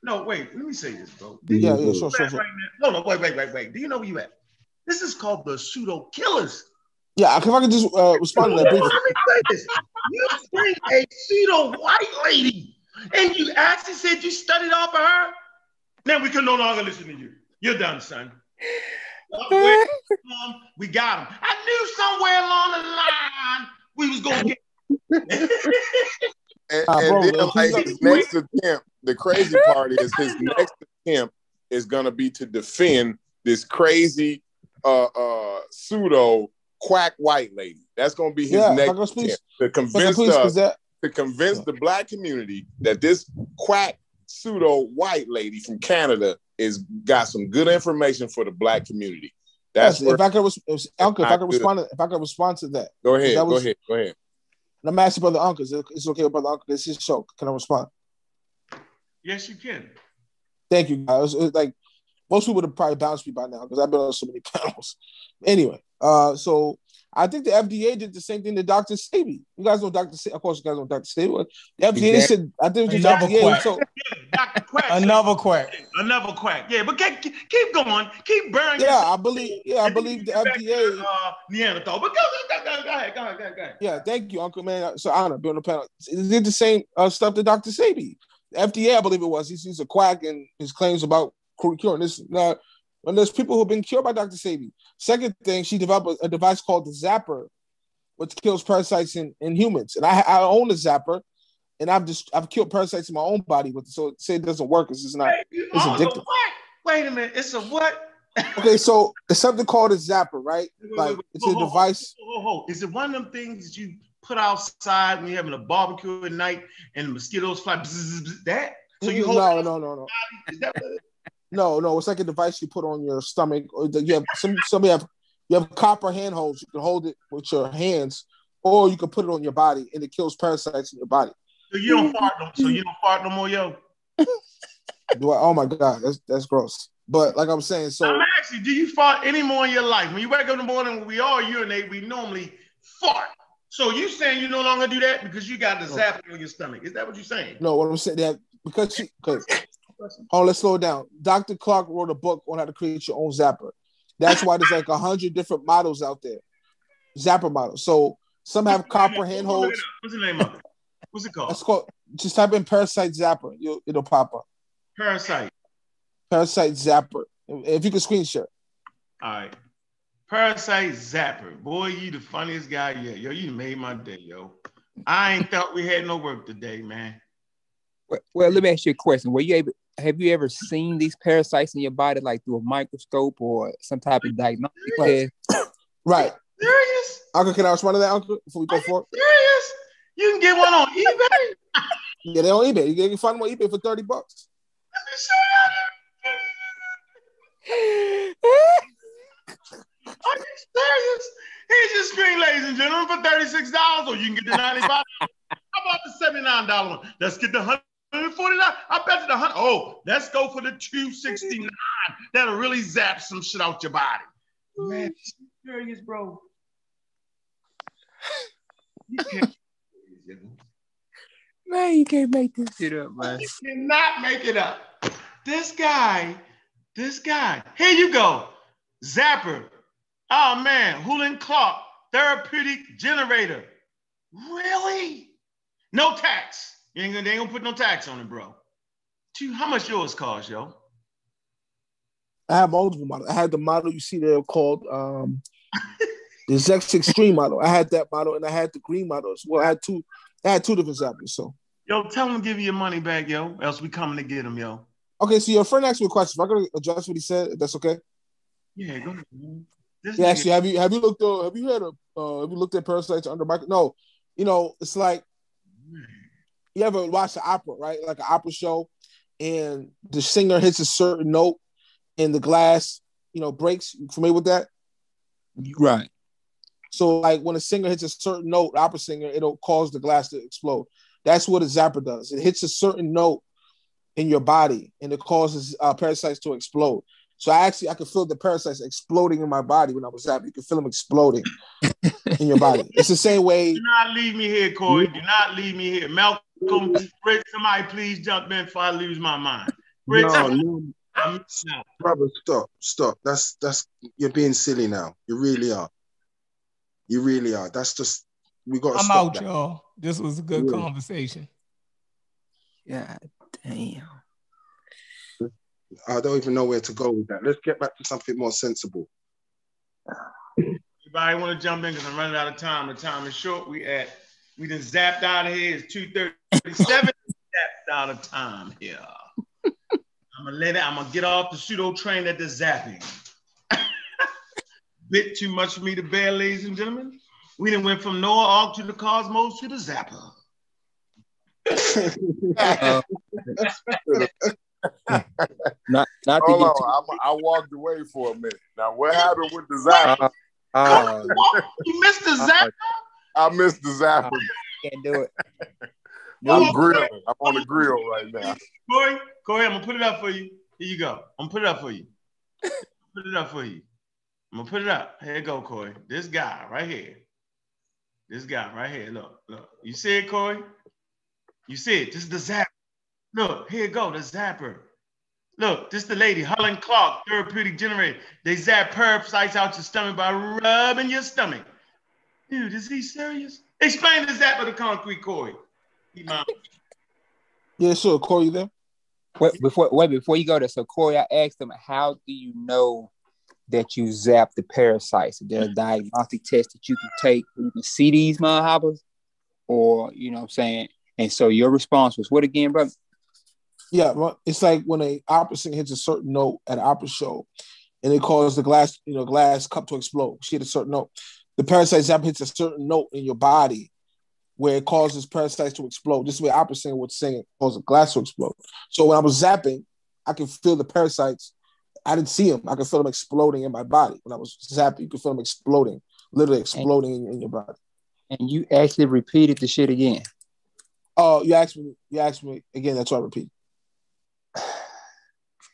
No, wait. Let me say this, bro. Do yeah, yeah, sure, sure, sure. Right no, no, wait, wait, wait, wait. Do you know where you at? This is called the pseudo killers. Yeah, if I could just uh, respond to that briefly. Let me say this. You bring a pseudo white lady, and you actually said you studied off of her. Now we can no longer listen to you. You're done, son. Oh, um, we got him. I knew somewhere along the line we was gonna get him. And, uh, and bro, then, bro, like, his next attempt, the crazy part is his next attempt is gonna be to defend this crazy uh, uh, pseudo quack white lady. That's gonna be his yeah, next attempt please, to convince please, us, that... to convince the black community that this quack pseudo white lady from Canada is got some good information for the black community. That's yes, if I could, if, if, Uncle, if I could respond, to, if I could respond to that. Go ahead, that was, go ahead, go ahead. And I'm asking brother Uncle, it's okay, brother Uncle. This is show. Can I respond? Yes, you can. Thank you, guys. It's like most people would have probably bounced me by now because I've been on so many panels. Anyway, uh, so I think the F D A did the same thing to Doctor Sebi. You guys know Doctor Sebi, of course. You guys know Doctor Sebi. The F D A exactly. said, I think it was another F D A, quack. So, Doctor Quack. Another quack. Another quack. Yeah, but keep, keep going. Keep burning. Yeah, I believe. Yeah, I believe the F D A. To, uh, Neanderthal. But go, go, go, go ahead, go ahead, go ahead. Yeah, thank you, Uncle Man. It's an honor being on the panel. It did the same uh, stuff to Doctor Sebi. The F D A, I believe it was. He's, he's a quack, and his claims about curing this now. And there's people who've been cured by Doctor Sebi. Second thing, she developed a, a device called the Zapper, which kills parasites in, in humans. And I, I own a Zapper, and I've just I've killed parasites in my own body with it. So say it doesn't work. It's just not. Wait, you, it's oh, addictive. What? Wait a minute. It's a what? Okay, so it's something called a Zapper, right? Wait, like wait, wait. It's ho, a ho, device. Ho, ho, ho. Is it one of them things you put outside when you're having a barbecue at night and the mosquitoes fly? Bzz, bzz, bzz, that? So you hold no, no, no, no. Is that what? No, no, it's like a device you put on your stomach. Or you have some, some you have you have copper handholds. You can hold it with your hands, or you can put it on your body, and it kills parasites in your body. So you don't fart no. So you don't fart no more, yo. Do I? Oh my God, that's that's gross. But like I'm saying, so I'm actually, do you fart any more in your life? When you wake up in the morning, when we all urinate, we normally fart. So you saying you no longer do that because you got the zap on your stomach? Is that what you're saying? No, what I'm saying that because she because. Oh, let's slow down. Doctor Clark wrote a book on how to create your own zapper. That's why there's like a hundred different models out there, zapper models. So some have copper handholds. What's the name of it? What's it called? It's called. Just type in "parasite zapper." You'll, it'll pop up. Parasite. Parasite zapper. If you can screen share. All right. Parasite zapper. Boy, you the funniest guy yet. Yo, you made my day, yo. I ain't thought we had no work today, man. Well, well let me ask you a question. Were you able? Have you ever seen these parasites in your body, like through a microscope or some type of diagnostic test? Right. Serious? Uncle, can I respond to that, Uncle, before we go forward? Serious? You can get one on eBay? Yeah, they're on eBay. You can find one on eBay for thirty bucks. Are you serious? Here's your screen, ladies and gentlemen, for thirty-six dollars, or you can get the ninety-five dollars. How about the seventy-nine dollars one? Let's get the one hundred dollars. forty-nine. I bet you the hundred. Oh, let's go for the two sixty-nine. That'll really zap some shit out your body. Man, serious, bro. You can't. Man, you can't make this shit up, man. You cannot make it up. This guy, this guy. Here you go, Zapper. Oh man, Hulda Clark therapeutic generator. Really? No tax. You ain't gonna, they ain't gonna put no tax on it, bro. Dude, how much yours cost, yo? I have multiple models. I had the model you see there called um, the Zex Extreme model. I had that model, and I had the green model as well. I had two. I had two different zappers. So, yo, tell them to give you your money back, yo. Else we coming to get them, yo. Okay, so your friend asked me a question. Am I gonna address what he said? If that's okay. Yeah, go ahead. This yeah, actually, have you have you looked? Uh, have you had a? Uh, have you looked at parasites under micro? No, you know, it's like. Man. You ever watch the opera, right? Like an opera show, and the singer hits a certain note, and the glass, you know, breaks. You familiar with that? Right. So, like when a singer hits a certain note, the opera singer, it'll cause the glass to explode. That's what a zapper does. It hits a certain note in your body, and it causes uh, parasites to explode. So, I actually I could feel the parasites exploding in my body when I was zapping. You could feel them exploding in your body. It's the same way. Do not leave me here, Corey. Do not leave me here, Malcolm. Come raise somebody, please jump in before I lose my mind. Raise no, somebody. no. I'm out. Brother, stop, stop. That's that's you're being silly now. You really are. You really are. That's just we got. I'm stop out, y'all. This was a good yeah. conversation. God damn. I don't even know where to go with that. Let's get back to something more sensible. Everybody want to jump in because I'm running out of time. The time is short. We at we just zapped out of here. It's two thirty-seven. Zapped out of time here. I'm gonna let it. I'm gonna get off the pseudo train at the zapping. Bit too much for me to bear, ladies and gentlemen. We done went from Noah Ark to the cosmos to the zapper. not, not Hold on, I, I walked away for a minute. Now, what happened with the zapper? Uh, uh, you missed the zapper? I missed the zapper. Uh, can't do it. I'm grilling. I'm on the grill right now. Corey, Corey, I'm gonna put it up for you. Here you go. I'm gonna put it up for you. Put it up for you. I'm gonna put it up. Here you go, Corey. This guy right here. This guy right here. Look, look. You see it, Corey? You see it. This is the zapper. Look, here you go. The zapper. Look, this is the lady, Hulda Clark, therapeutic generator. They zap parasites out your stomach by rubbing your stomach. Dude, is he serious? Explain the zapper to concrete, Corey. Yeah, sure. Corey, you there? Wait, before, wait, before you go there, so Corey, I asked him, how do you know that you zap the parasites? Is there a diagnostic test that you can take where you can see these motherhoppers? Or, you know what I'm saying? And so your response was what again, brother? Yeah, well, it's like when an opera singer hits a certain note at an opera show and it causes the glass, you know, glass cup to explode. She hit a certain note. The parasite zap hits a certain note in your body, where it causes parasites to explode. This is where opera singer would sing, it causes glass to explode. So when I was zapping, I could feel the parasites. I didn't see them. I could feel them exploding in my body. When I was zapping, you could feel them exploding, literally exploding and, in, in your body. And you actually repeated the shit again. Oh, you asked me. You asked me again. That's what I repeat.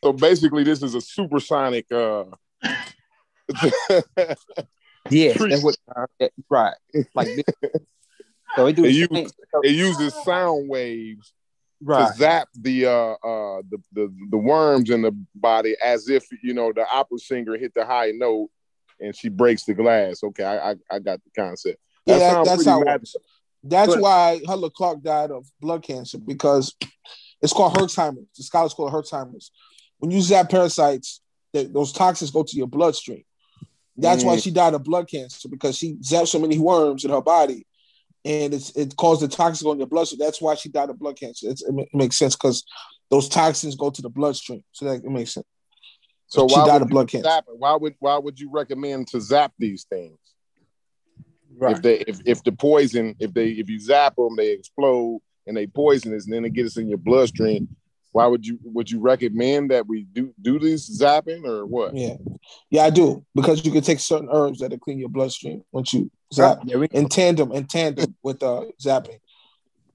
So basically, this is a supersonic. Uh... yes, that's what. That's right, like. This. So it, it, use, it uses sound waves right. to zap the, uh, uh, the the the worms in the body as if, you know, the opera singer hit the high note and she breaks the glass. Okay, I I, I got the concept. That yeah, that, that's how. That's but, why Hulda Clark died of blood cancer, because it's called Hertzheimer's. The scholars call it Hertzheimer's. When you zap parasites, they, those toxins go to your bloodstream. That's mm. why she died of blood cancer, because she zapped so many worms in her body. And it's, it caused the toxins to go in your blood. So that's why she died of blood cancer. It's, it makes sense because those toxins go to the bloodstream. So that it makes sense. So she why died of blood cancer. Why would why would you recommend to zap these things? Right. If they if, if the poison, if they if you zap them, they explode and they poisonous, and then it gets in your bloodstream. Why would you would you recommend that we do do this zapping or what? Yeah, yeah, I do, because you can take certain herbs that'll clean your bloodstream once you zap in tandem in tandem with uh, zapping.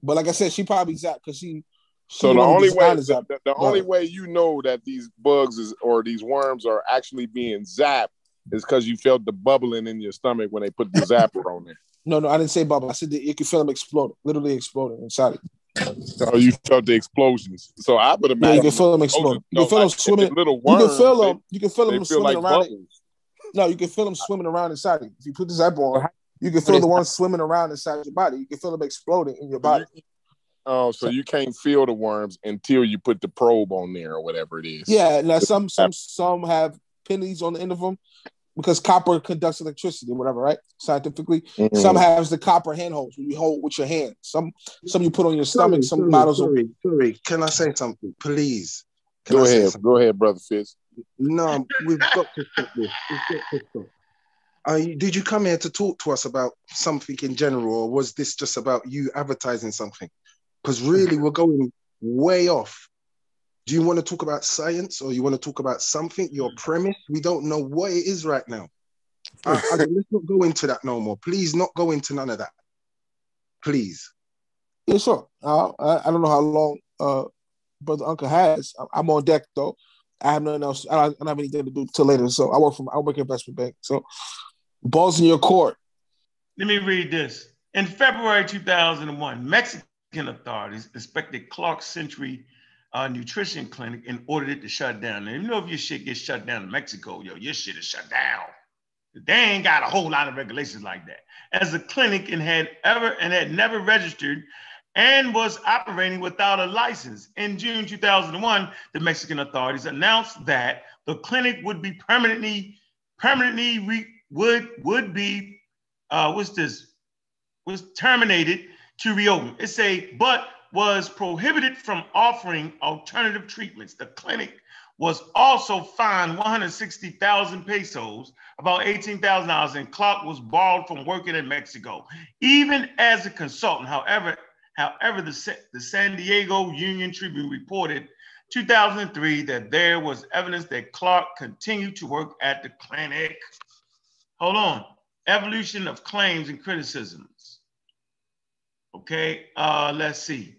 But like I said, she probably zapped because she, she. So the only way the, the, the only way you know that these bugs is, or these worms are actually being zapped is because you felt the bubbling in your stomach when they put the zapper on there. No, no, I didn't say bubble. I said that you could feel them exploding, literally exploding inside it. So you felt the explosions. So I would imagine yeah, you can feel them exploding. You can feel them swimming. Little worms, you can feel them. You can feel them, they, you can feel them swimming like around. It. No, you can feel them swimming around inside you. If you put this eyeball on, you can feel the worms swimming around inside your body. You can feel them exploding in your body. Oh, so you can't feel the worms until you put the probe on there or whatever it is. Yeah, now some some some have pennies on the end of them because copper conducts electricity, whatever, right? Scientifically, mm-hmm. some have the copper handholds where you hold with your hand. Some, some you put on your stomach. Sorry, some sorry, bottles. Sorry, of... sorry. Can I say something, please? Can go I ahead, go ahead, brother Fitz. No, we've got to stop this. We've got to stop. Are you, did you come here to talk to us about something in general, or was this just about you advertising something? Because really, we're going way off. Do you want to talk about science, or you want to talk about something, your premise? We don't know what it is right now. I, I, let's not go into that no more. Please not go into none of that. Please. Yeah, sure. Uh, I, I don't know how long uh, Brother Uncle has. I, I'm on deck, though. I have nothing else. I don't, I don't have anything to do till later. So I work from I work at investment bank. So balls in your court. Let me read this. In February two thousand one, Mexico skin authorities inspected Clark's Century uh, Nutrition Clinic and ordered it to shut down. And you know, if your shit gets shut down in Mexico, yo, your shit is shut down. They ain't got a whole lot of regulations like that. As a clinic and had ever and had never registered and was operating without a license. In June two thousand one, the Mexican authorities announced that the clinic would be permanently, permanently re, would would be, uh, what's this, was terminated to reopen. It say, but was prohibited from offering alternative treatments. The clinic was also fined one hundred sixty thousand pesos, about eighteen thousand dollars, and Clark was barred from working in Mexico, even as a consultant. However, however, the, the San Diego Union Tribune reported two thousand three that there was evidence that Clark continued to work at the clinic. Hold on, evolution of claims and criticisms. Okay, uh, let's see.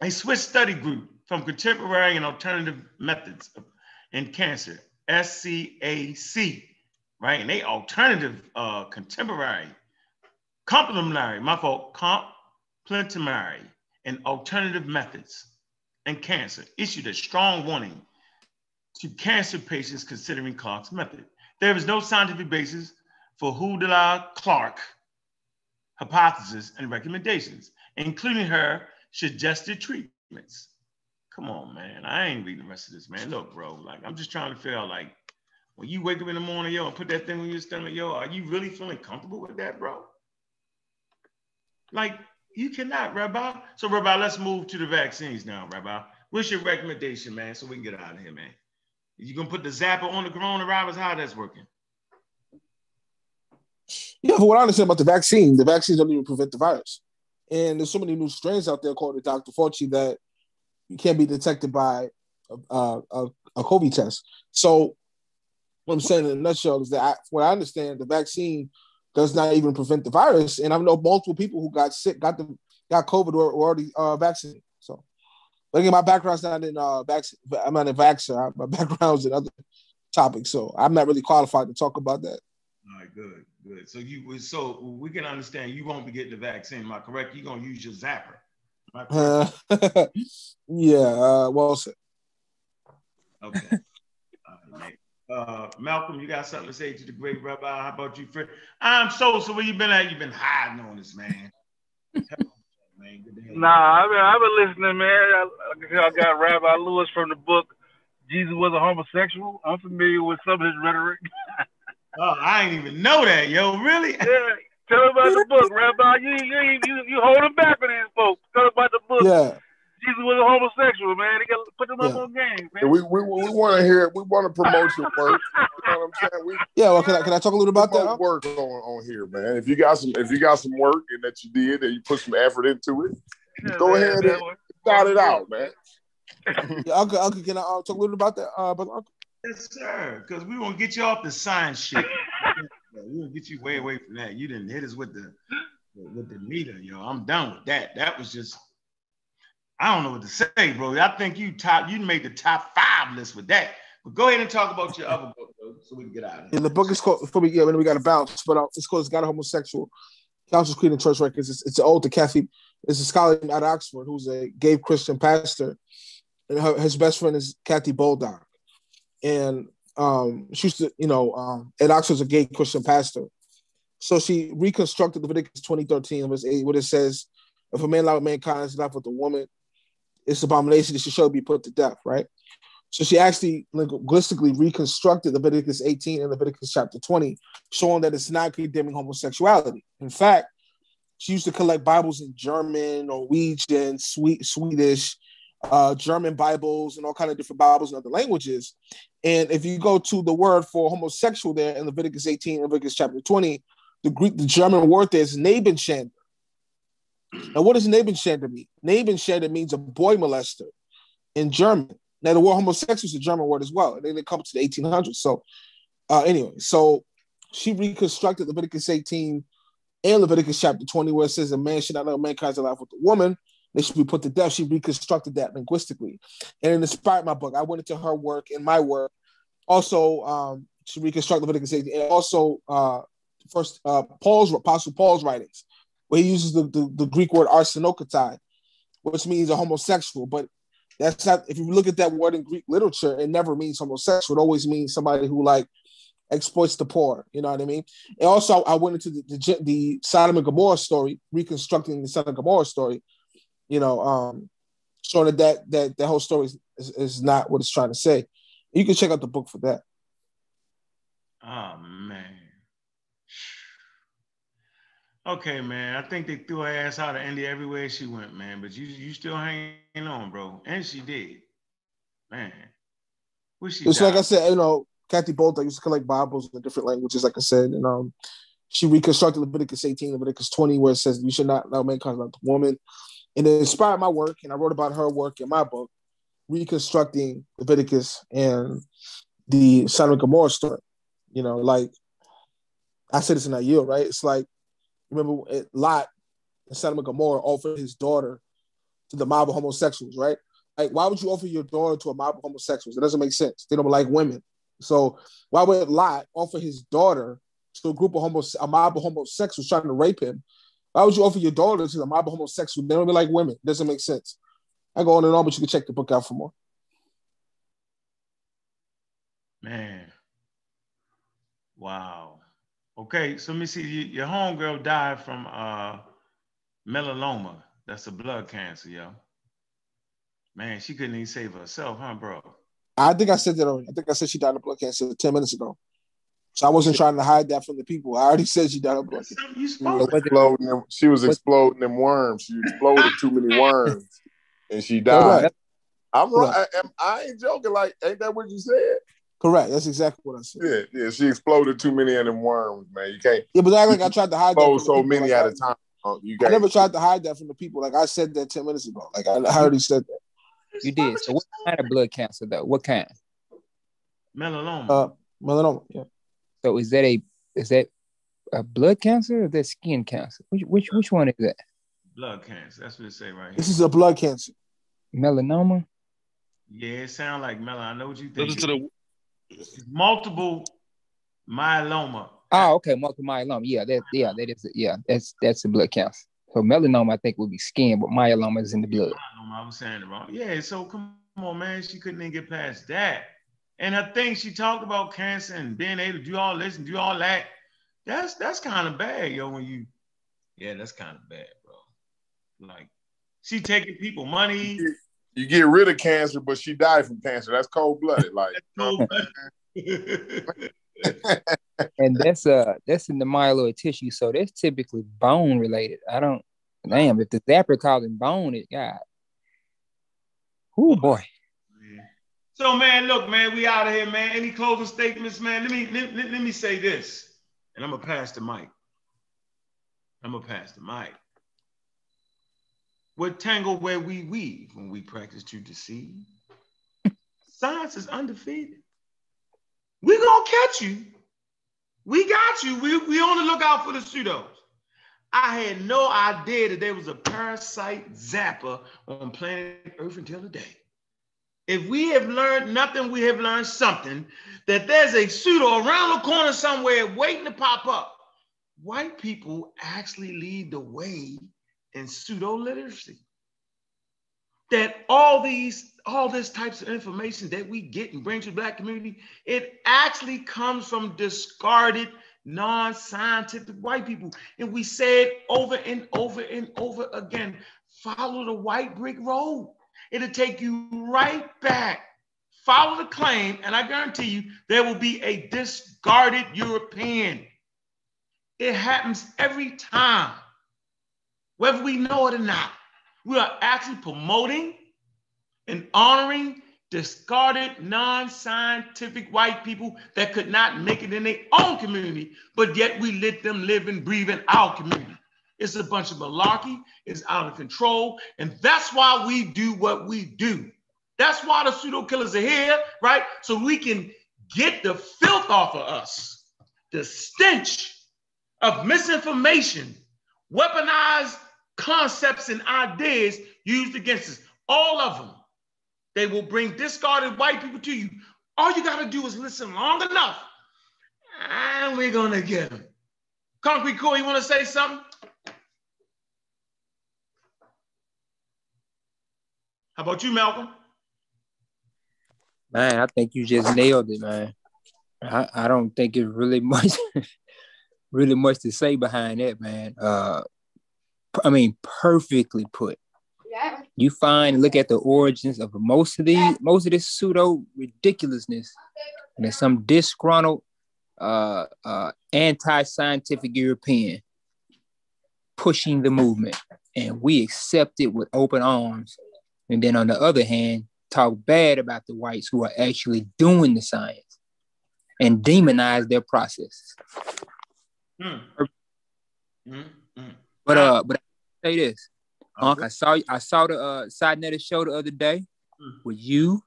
A Swiss study group from Contemporary and Alternative Methods in Cancer, S C A C, right? And they alternative, uh, contemporary, complementary, my fault, complementary and alternative methods in cancer issued a strong warning to cancer patients considering Clark's method. There is no scientific basis for Hulda Clark hypothesis and recommendations, including her suggested treatments. Come on, man. I ain't reading the rest of this, man. Look, bro, like, I'm just trying to feel like when you wake up in the morning, yo, and put that thing on your stomach, yo, are you really feeling comfortable with that, bro? Like, you cannot, Rabbi. So, Rabbi, let's move to the vaccines now, Rabbi. What's your recommendation, man, so we can get out of here, man? You gonna put the zapper on the coronavirus? How that's working? Yeah, for what I understand about the vaccine, the vaccines don't even prevent the virus. And there's so many new strains out there called the Doctor Fauci that can't be detected by uh, a, a COVID test. So what I'm saying in a nutshell is that I, what I understand, the vaccine does not even prevent the virus. And I know multiple people who got sick, got the got COVID or, or already uh, vaccinated. So, but again, my background's not in uh, vaccine. I'm not a vaxxer. My background's in other topics, so I'm not really qualified to talk about that. All right, good, good. So you, so we can understand you won't be getting the vaccine. Am I correct? You're gonna use your zapper. Uh, yeah, uh, well said. Okay. Right. uh, Malcolm, you got something to say to the great Rabbi? How about you, Fred? I'm so, so where you been at? You've been hiding on this, man. Man, nah, I've been, I've been listening, man. I, I got Rabbi Lewis from the book, Jesus Was a Homosexual. I'm familiar with some of his rhetoric. Oh, I didn't even know that, yo, really? Yeah. Tell about the book, Rabbi. You you you, you holding back on these folks. Tell about the book. Yeah. Jesus was a homosexual, man. They got to put them yeah. up on game, man. We we, we want to hear it. We want to promote your work. You know what I'm saying? We, yeah. Well, can I can I talk a little about that? Work on, on here, man. If you got some if you got some work and that you did and you put some effort into it, yeah, go man, ahead man. and shout it out, man. Yeah, Uncle, Uncle, can I uh, talk a little about that? Uh, but Uncle? Yes, sir. Because we won't get you off the science shit. We'll get you way away from that. You didn't hit us with the with the meter, yo. I'm done with that. That was just, I don't know what to say, bro. I think you top, you made the top five list with that. But go ahead and talk about your other book, bro, so we can get out of here. And the book is called, for me, yeah, we got to bounce, but uh, it's called It's Got a Homosexual, Council Creed and Church Records. It's, it's an old, the Kathy, it's a scholar out of Oxford who's a gay Christian pastor, and her, his best friend is Kathy Boldock. And Um, she used to, you know, um, at Oxford's a gay Christian pastor. So she reconstructed Leviticus twenty thirteen, verse eight, where it says, if a man lie with mankind is not with a woman, it's abomination that she shall be put to death, right? So she actually linguistically reconstructed Leviticus eighteen and Leviticus chapter twenty, showing that it's not condemning homosexuality. In fact, she used to collect Bibles in German, Norwegian, Swe- Swedish, Uh, German Bibles and all kinds of different Bibles in other languages. And if you go to the word for homosexual there in Leviticus eighteen, Leviticus chapter twenty, the Greek, the German word there is Nabenschand. Now, what does Nabenschand mean? Nabenschand means a boy molester in German. Now, the word homosexual is a German word as well. And then it comes to the eighteen hundreds. So uh, anyway, so she reconstructed Leviticus eighteen and Leviticus chapter twenty, where it says a man should not know mankind's alive with a woman. They should be put to death. She reconstructed that linguistically. And it inspired my book. I went into her work and my work. Also, um, she reconstructed Leviticus eighteen. And also, uh, first, uh, Paul's, Apostle Paul's writings, where he uses the, the, the Greek word arsenokotai, which means a homosexual. But that's not, if you look at that word in Greek literature, it never means homosexual. It always means somebody who like exploits the poor. You know what I mean? And also, I went into the, the, the Sodom and Gomorrah story, reconstructing the Sodom and Gomorrah story, you know, um, showing that that, that that whole story is, is, is not what it's trying to say. You can check out the book for that. Oh, man. Okay, man. I think they threw her ass out of India everywhere she went, man. But you you still hanging on, bro. And she did. Man. She it's died. Like I said, you know, Kathy Bolter used to collect Bibles in different languages, like I said. And um, she reconstructed Leviticus eighteen, Leviticus twenty, where it says, you should not allow mankind like the woman. And it inspired my work. And I wrote about her work in my book, reconstructing Leviticus and the Sodom and Gomorrah story. You know, like, I said this in that year, right? It's like, remember Lot in Sodom and Gomorrah offered his daughter to the mob of homosexuals, right? Like, why would you offer your daughter to a mob of homosexuals? It doesn't make sense. They don't like women. So why would Lot offer his daughter to a group of homos- a mob of homosexuals trying to rape him? Why would you offer your daughter to the mob of homosexuals? They don't really like women. It doesn't make sense. I go on and on, but you can check the book out for more. Man. Wow. Okay, so let me see. Your homegirl died from uh, melanoma. That's a blood cancer, yo. Man, she couldn't even save herself, huh, bro? I think I said that already. I think I said she died of blood cancer ten minutes ago. So I wasn't trying to hide that from the people. I already said she died of blood cancer. You spoke. Exploding them, she was exploding them worms. She exploded too many worms, and she died. Correct. I'm right. I, I ain't joking. Like, ain't that what you said? Correct. That's exactly what I said. Yeah, yeah. She exploded too many of them worms, man. You can't. Yeah, but I like I tried to hide. Oh, so many like at I, a time. Oh, you I never tried to hide that from the people. Like I said that ten minutes ago. Like I, I already said that. You did. So what kind of blood cancer though? What kind? Melanoma. Uh, melanoma. Yeah. So is that a is that a blood cancer or is that skin cancer? Which which which one is that? Blood cancer. That's what it say right here. This is a blood cancer. Melanoma. Yeah, it sounds like melan. I know what you think. Listen to the. Multiple myeloma. Oh, okay, multiple myeloma. Yeah, that yeah, that is it. Yeah, that's that's the blood cancer. So melanoma, I think, would be skin, but myeloma is in the blood. Myeloma, I was saying it wrong. Yeah, so come on, man, she couldn't even get past that. And I think she talked about cancer and being able to do all this and do all that. That's that's kind of bad, yo. When you, yeah, that's kind of bad, bro. Like she taking people money. You get rid of cancer, but she died from cancer. That's cold-blooded. Like and that's uh that's in the myeloid tissue, so that's typically bone related. I don't damn if the zapper causing bone, it God. Oh boy. So man, look, man, we out of here, man. Any closing statements, man? Let me let, let, let me say this, and I'm gonna pass the mic. I'm gonna pass the mic. We're tangled where we weave when we practice to deceive. Science is undefeated. We're going to catch you. We got you. We, we on the lookout for the pseudos. I had no idea that there was a parasite zapper on planet Earth until today. If we have learned nothing, we have learned something, that there's a pseudo around the corner somewhere waiting to pop up. White people actually lead the way and pseudo-literacy, that all these, all this types of information that we get and bring to the Black community, it actually comes from discarded, non-scientific white people. And we say it over and over and over again, follow the white brick road. It'll take you right back. Follow the claim, and I guarantee you, there will be a discarded European. It happens every time. Whether we know it or not, we are actually promoting and honoring discarded, non-scientific white people that could not make it in their own community, but yet we let them live and breathe in our community. It's a bunch of malarkey, it's out of control, and that's why we do what we do. That's why the pseudo killers are here, right? So we can get the filth off of us, the stench of misinformation, weaponized concepts and ideas used against us. All of them. They will bring discarded white people to you. All you got to do is listen long enough and we're going to get them. Concrete Core, you want to say something? How about you, Malcolm? Man, I think you just nailed it, man. I, I don't think it's really much, really much to say behind that, man. Uh, I mean, perfectly put. Yeah. You find, look at the origins of most of these, most of this pseudo ridiculousness, and there's some disgruntled, uh, uh, anti-scientific European pushing the movement, and we accept it with open arms. And then on the other hand, talk bad about the whites who are actually doing the science and demonize their processes. Mm. Mm. Mm. But uh, but I say this, Unc, I saw I saw the uh, Sidnetta show the other day mm. with you,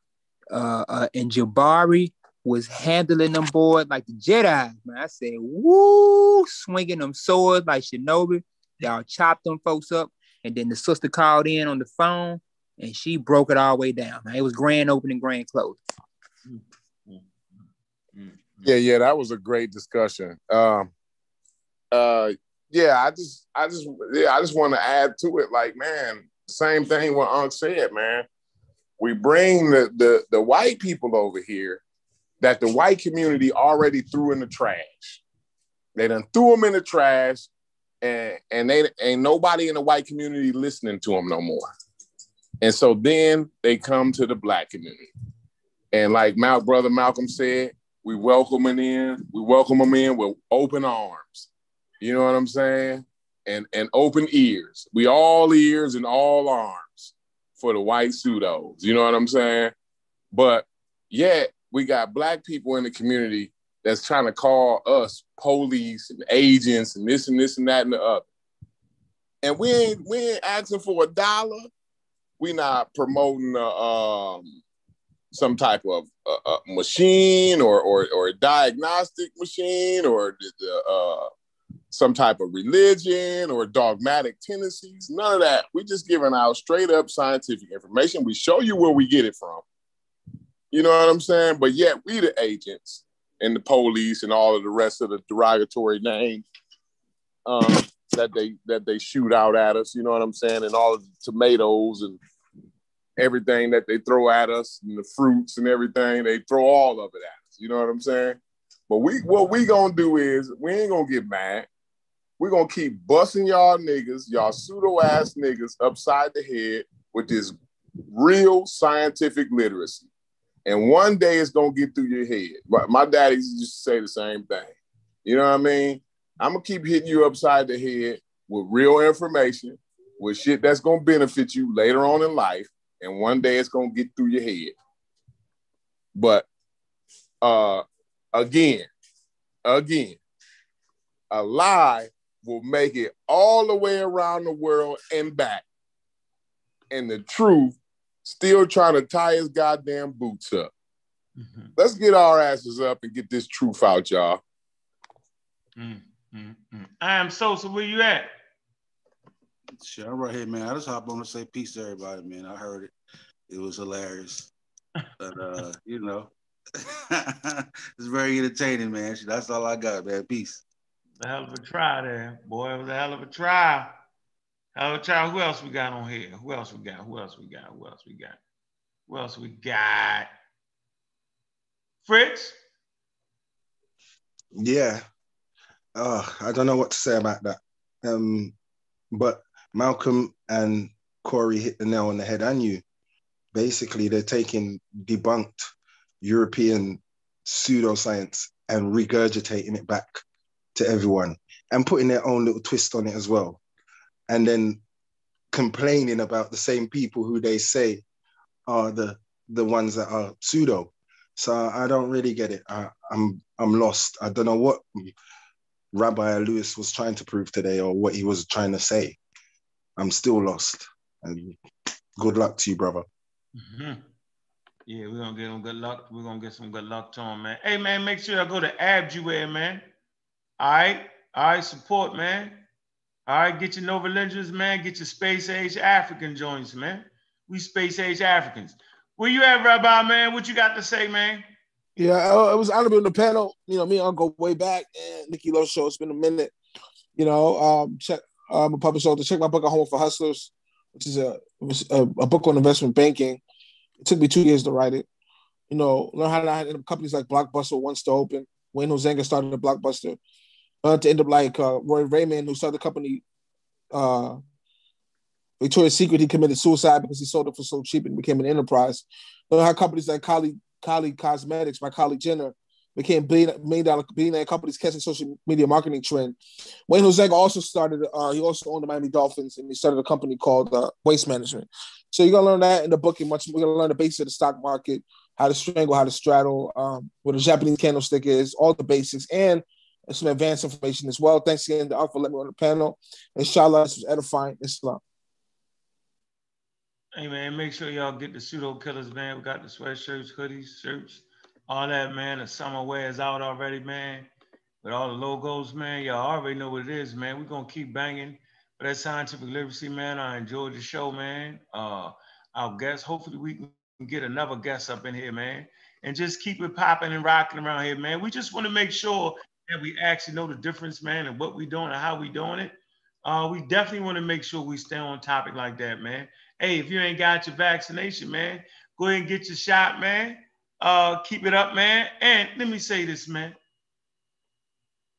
uh, uh, and Jabari was handling them boys like the Jedi. Man, I said, woo, swinging them swords like Shinobi. Y'all chopped them folks up, and then the sister called in on the phone. And she broke it all the way down. Man, it was grand opening, grand close. Yeah, yeah, that was a great discussion. Um, uh, yeah, I just, I just, yeah, I just want to add to it. Like, man, same thing what Unc said, man. We bring the, the the white people over here that the white community already threw in the trash. They done threw them in the trash, and and they ain't nobody in the white community listening to them no more. And so then they come to the black community. And like my brother Malcolm said, we welcome them in, we welcome them in with open arms. You know what I'm saying? And, and open ears. We all ears and all arms for the white pseudos. You know what I'm saying? But yet we got black people in the community that's trying to call us police and agents and this and this and that and the other. And we ain't, we ain't asking for a dollar. We not promoting uh, um, some type of uh, machine or, or or diagnostic machine or uh, some type of religion or dogmatic tendencies. None of that. We're just giving out straight up scientific information. We show you where we get it from. You know what I'm saying? But yet we the agents and the police and all of the rest of the derogatory names Um that they that they shoot out at us, you know what I'm saying, and all of the tomatoes and everything that they throw at us and the fruits and everything, they throw all of it at us, you know what I'm saying? But we what we gonna do is we ain't gonna get mad. We're gonna keep busting y'all niggas, y'all pseudo-ass niggas upside the head with this real scientific literacy. And one day it's gonna get through your head. But my daddy used to say the same thing. You know what I mean? I'm gonna keep hitting you upside the head with real information, with shit that's gonna benefit you later on in life, and one day it's gonna get through your head. But uh, again, again, a lie will make it all the way around the world and back, and the truth still trying to tie his goddamn boots up. Mm-hmm. Let's get our asses up and get this truth out, y'all. Mm. Mm-hmm. I am so, so where you at? Sure, I'm right here, man. I just hop on to say peace to everybody, man. I heard it. It was hilarious. But, uh, you know, it's very entertaining, man. That's all I got, man. Peace. A hell of a try there. Boy, it was a hell of a try. Hell of a try. Who else we got on here? Who else we got? Who else we got? Who else we got? Who else we got? Fritz? Yeah. Uh, I don't know what to say about that. Um, but Malcolm and Corey hit the nail on the head, and you. Basically, they're taking debunked European pseudoscience and regurgitating it back to everyone and putting their own little twist on it as well. And then complaining about the same people who they say are the, the ones that are pseudo. So I don't really get it. I, I'm, I'm lost. I don't know what Rabbi Lewis was trying to prove today or what he was trying to say. I'm still lost. And good luck to you, brother. Mm-hmm. Yeah, we're gonna get him good luck. We're gonna get some good luck to him, man. Hey man, make sure I go to Abjuware, man. All right, all right, support, man. All right, get your Nova Lenders, man. Get your Space Age African joints, man. We Space Age Africans. Where you at, Rabbi, man? What you got to say, man? Yeah, I was honored on the panel. You know, me and Uncle way back. And Nikki Love show. It's been a minute. You know, um, check. I'm a publisher. Check my book at home for hustlers. which is a, a a book on investment banking. It took me two years to write it. You know, learn how to end up companies like Blockbuster once to open. Wayne Huizenga started a Blockbuster. Uh, to end up like uh, Roy Raymond, who started the company uh, Victoria's Secret. He committed suicide because he sold it for so cheap and became an enterprise. Learn how companies like Kylie, Kylie Cosmetics, by Kylie Jenner, became billion-dollar billionaire companies catching social media marketing trend. Wayne Huizenga also started, uh, he also owned the Miami Dolphins, and he started a company called uh, Waste Management. So you're going to learn that in the book, and much we're going to learn the basics of the stock market, how to strangle, how to straddle, um, what a Japanese candlestick is, all the basics, and some advanced information as well. Thanks again to Alpha for letting me on the panel. Inshallah, this was edifying Islam. Hey, man, make sure y'all get the pseudo killers, man. We got the sweatshirts, hoodies, shirts, all that, man. The summer wear is out already, man. With all the logos, man, y'all already know what it is, man. We're going to keep banging for that scientific literacy, man. I enjoyed the show, man. Uh, our guests, hopefully we can get another guest up in here, man. And just keep it popping and rocking around here, man. We just want to make sure that we actually know the difference, man, and what we doing and how we doing it. Uh, we definitely want to make sure we stay on topic like that, man. Hey, if you ain't got your vaccination, man, go ahead and get your shot, man. Uh, keep it up, man. And let me say this, man.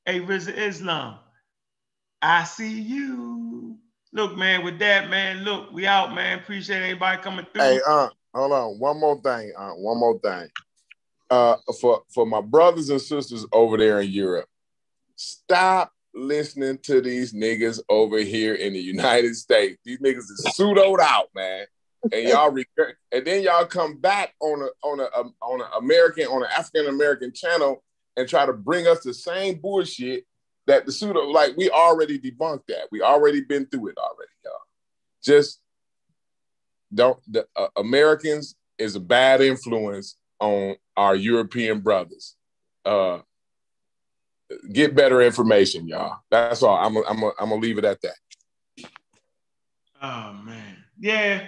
Hey, Rizza Islam, I see you. Look, man, with that, man, look, we out, man. Appreciate everybody coming through. Hey, uh, hold on. One more thing, uh, one more thing. Uh, for, for my brothers and sisters over there in Europe, stop listening to these niggas over here in the United States. These niggas is pseudoed out, man. And y'all, and then y'all come back on a on a on an American on an African American channel and try to bring us the same bullshit that the pseudo, like we already debunked that. We already been through it already, y'all. Just don't. The uh, Americans is a bad influence on our European brothers. Uh, get better information, y'all. That's all. I'm a, I'm a, I'm gonna leave it at that. Oh man, yeah.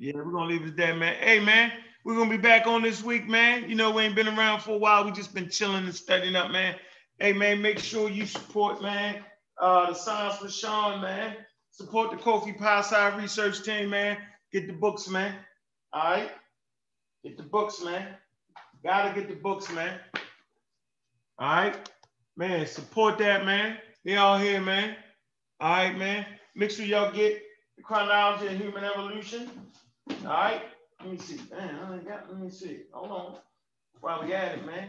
Yeah, we're going to leave it there, man. Hey, man, we're going to be back on this week, man. You know, we ain't been around for a while. We just been chilling and studying up, man. Hey, man, make sure you support, man, uh, the Science for Sean, man. Support the Kofi Pasai research team, man. Get the books, man. All right? Get the books, man. Got to get the books, man. All right? Man, support that, man. They all here, man. All right, man. Make sure y'all get the Chronology of Human Evolution. All right, let me see. Man, I ain't got, let me see. Hold on. While we at it, man.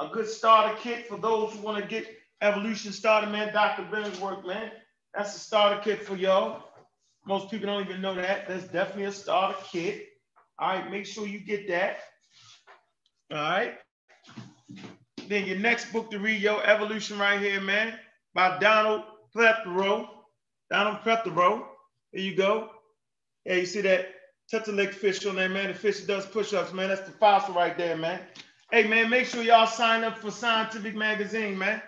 A good starter kit for those who want to get evolution started, man. Doctor Ben's work, man. That's a starter kit for y'all. Most people don't even know that. That's definitely a starter kit. All right, make sure you get that. All right. Then your next book to read, yo, Evolution right here, man, by Donald Plethero. Donald Plethero. There you go. Yeah, you see that? Tetralake fish on there, man. The fish does push-ups, man. That's the fossil right there, man. Hey, man, make sure y'all sign up for Scientific Magazine, man.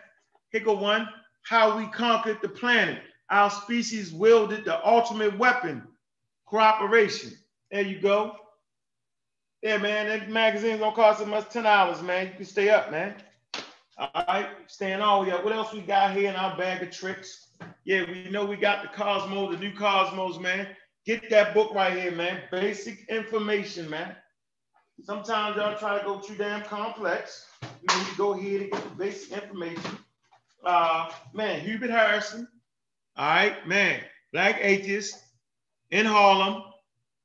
Here go one. How We Conquered the Planet. Our Species Wielded the Ultimate Weapon. Cooperation. There you go. Yeah, man, that magazine's gonna cost as much as ten dollars, man. You can stay up, man. All right, staying all we up. What else we got here in our bag of tricks? Yeah, we know we got the Cosmos, the new Cosmos, man. Get that book right here, man. Basic information, man. Sometimes y'all try to go too damn complex. You need to go ahead and get the basic information. Uh, man, Hubert Harrison. All right, man. Black atheist in Harlem. All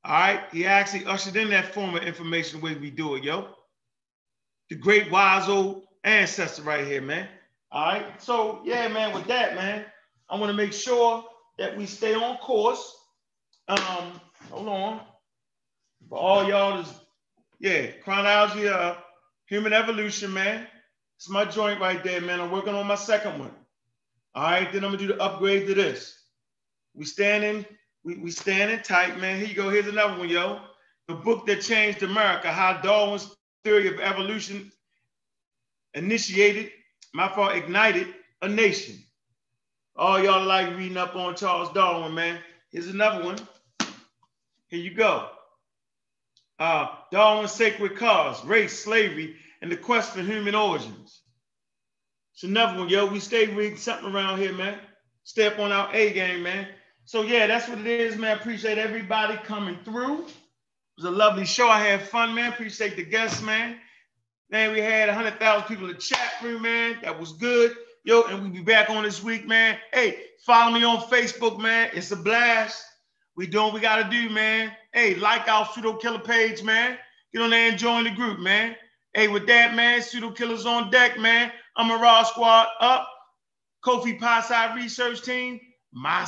right. He actually ushered in that form of information the way we do it, yo. The great wise old ancestor right here, man. All right. So, yeah, man, with that, man, I want to make sure that we stay on course. Um, hold on. For all y'all, this, yeah, Chronology of Human Evolution, man. It's my joint right there, man. I'm working on my second one. All right, then I'm gonna do the upgrade to this. We standing, we, we standing tight, man. Here you go, here's another one, yo. The Book That Changed America, How Darwin's Theory of Evolution Initiated, my fault, Ignited a Nation. All y'all like reading up on Charles Darwin, man. Here's another one. Here you go. Uh, Darwin's Sacred Cause, Race, Slavery, and the Quest for Human Origins. It's another one, yo. We stay reading something around here, man. Stay up on our A game, man. So yeah, that's what it is, man. Appreciate everybody coming through. It was a lovely show. I had fun, man. Appreciate the guests, man. Man, we had one hundred thousand people in the chat room, man. That was good. Yo, and we'll be back on this week, man. Hey, follow me on Facebook, man. It's a blast. We doing what we got to do, man. Hey, like our Pseudo Killer page, man. Get on there and join the group, man. Hey, with that, man, Pseudo Killers on deck, man. I'm a Raw Squad up. Kofi Pasai Research Team. My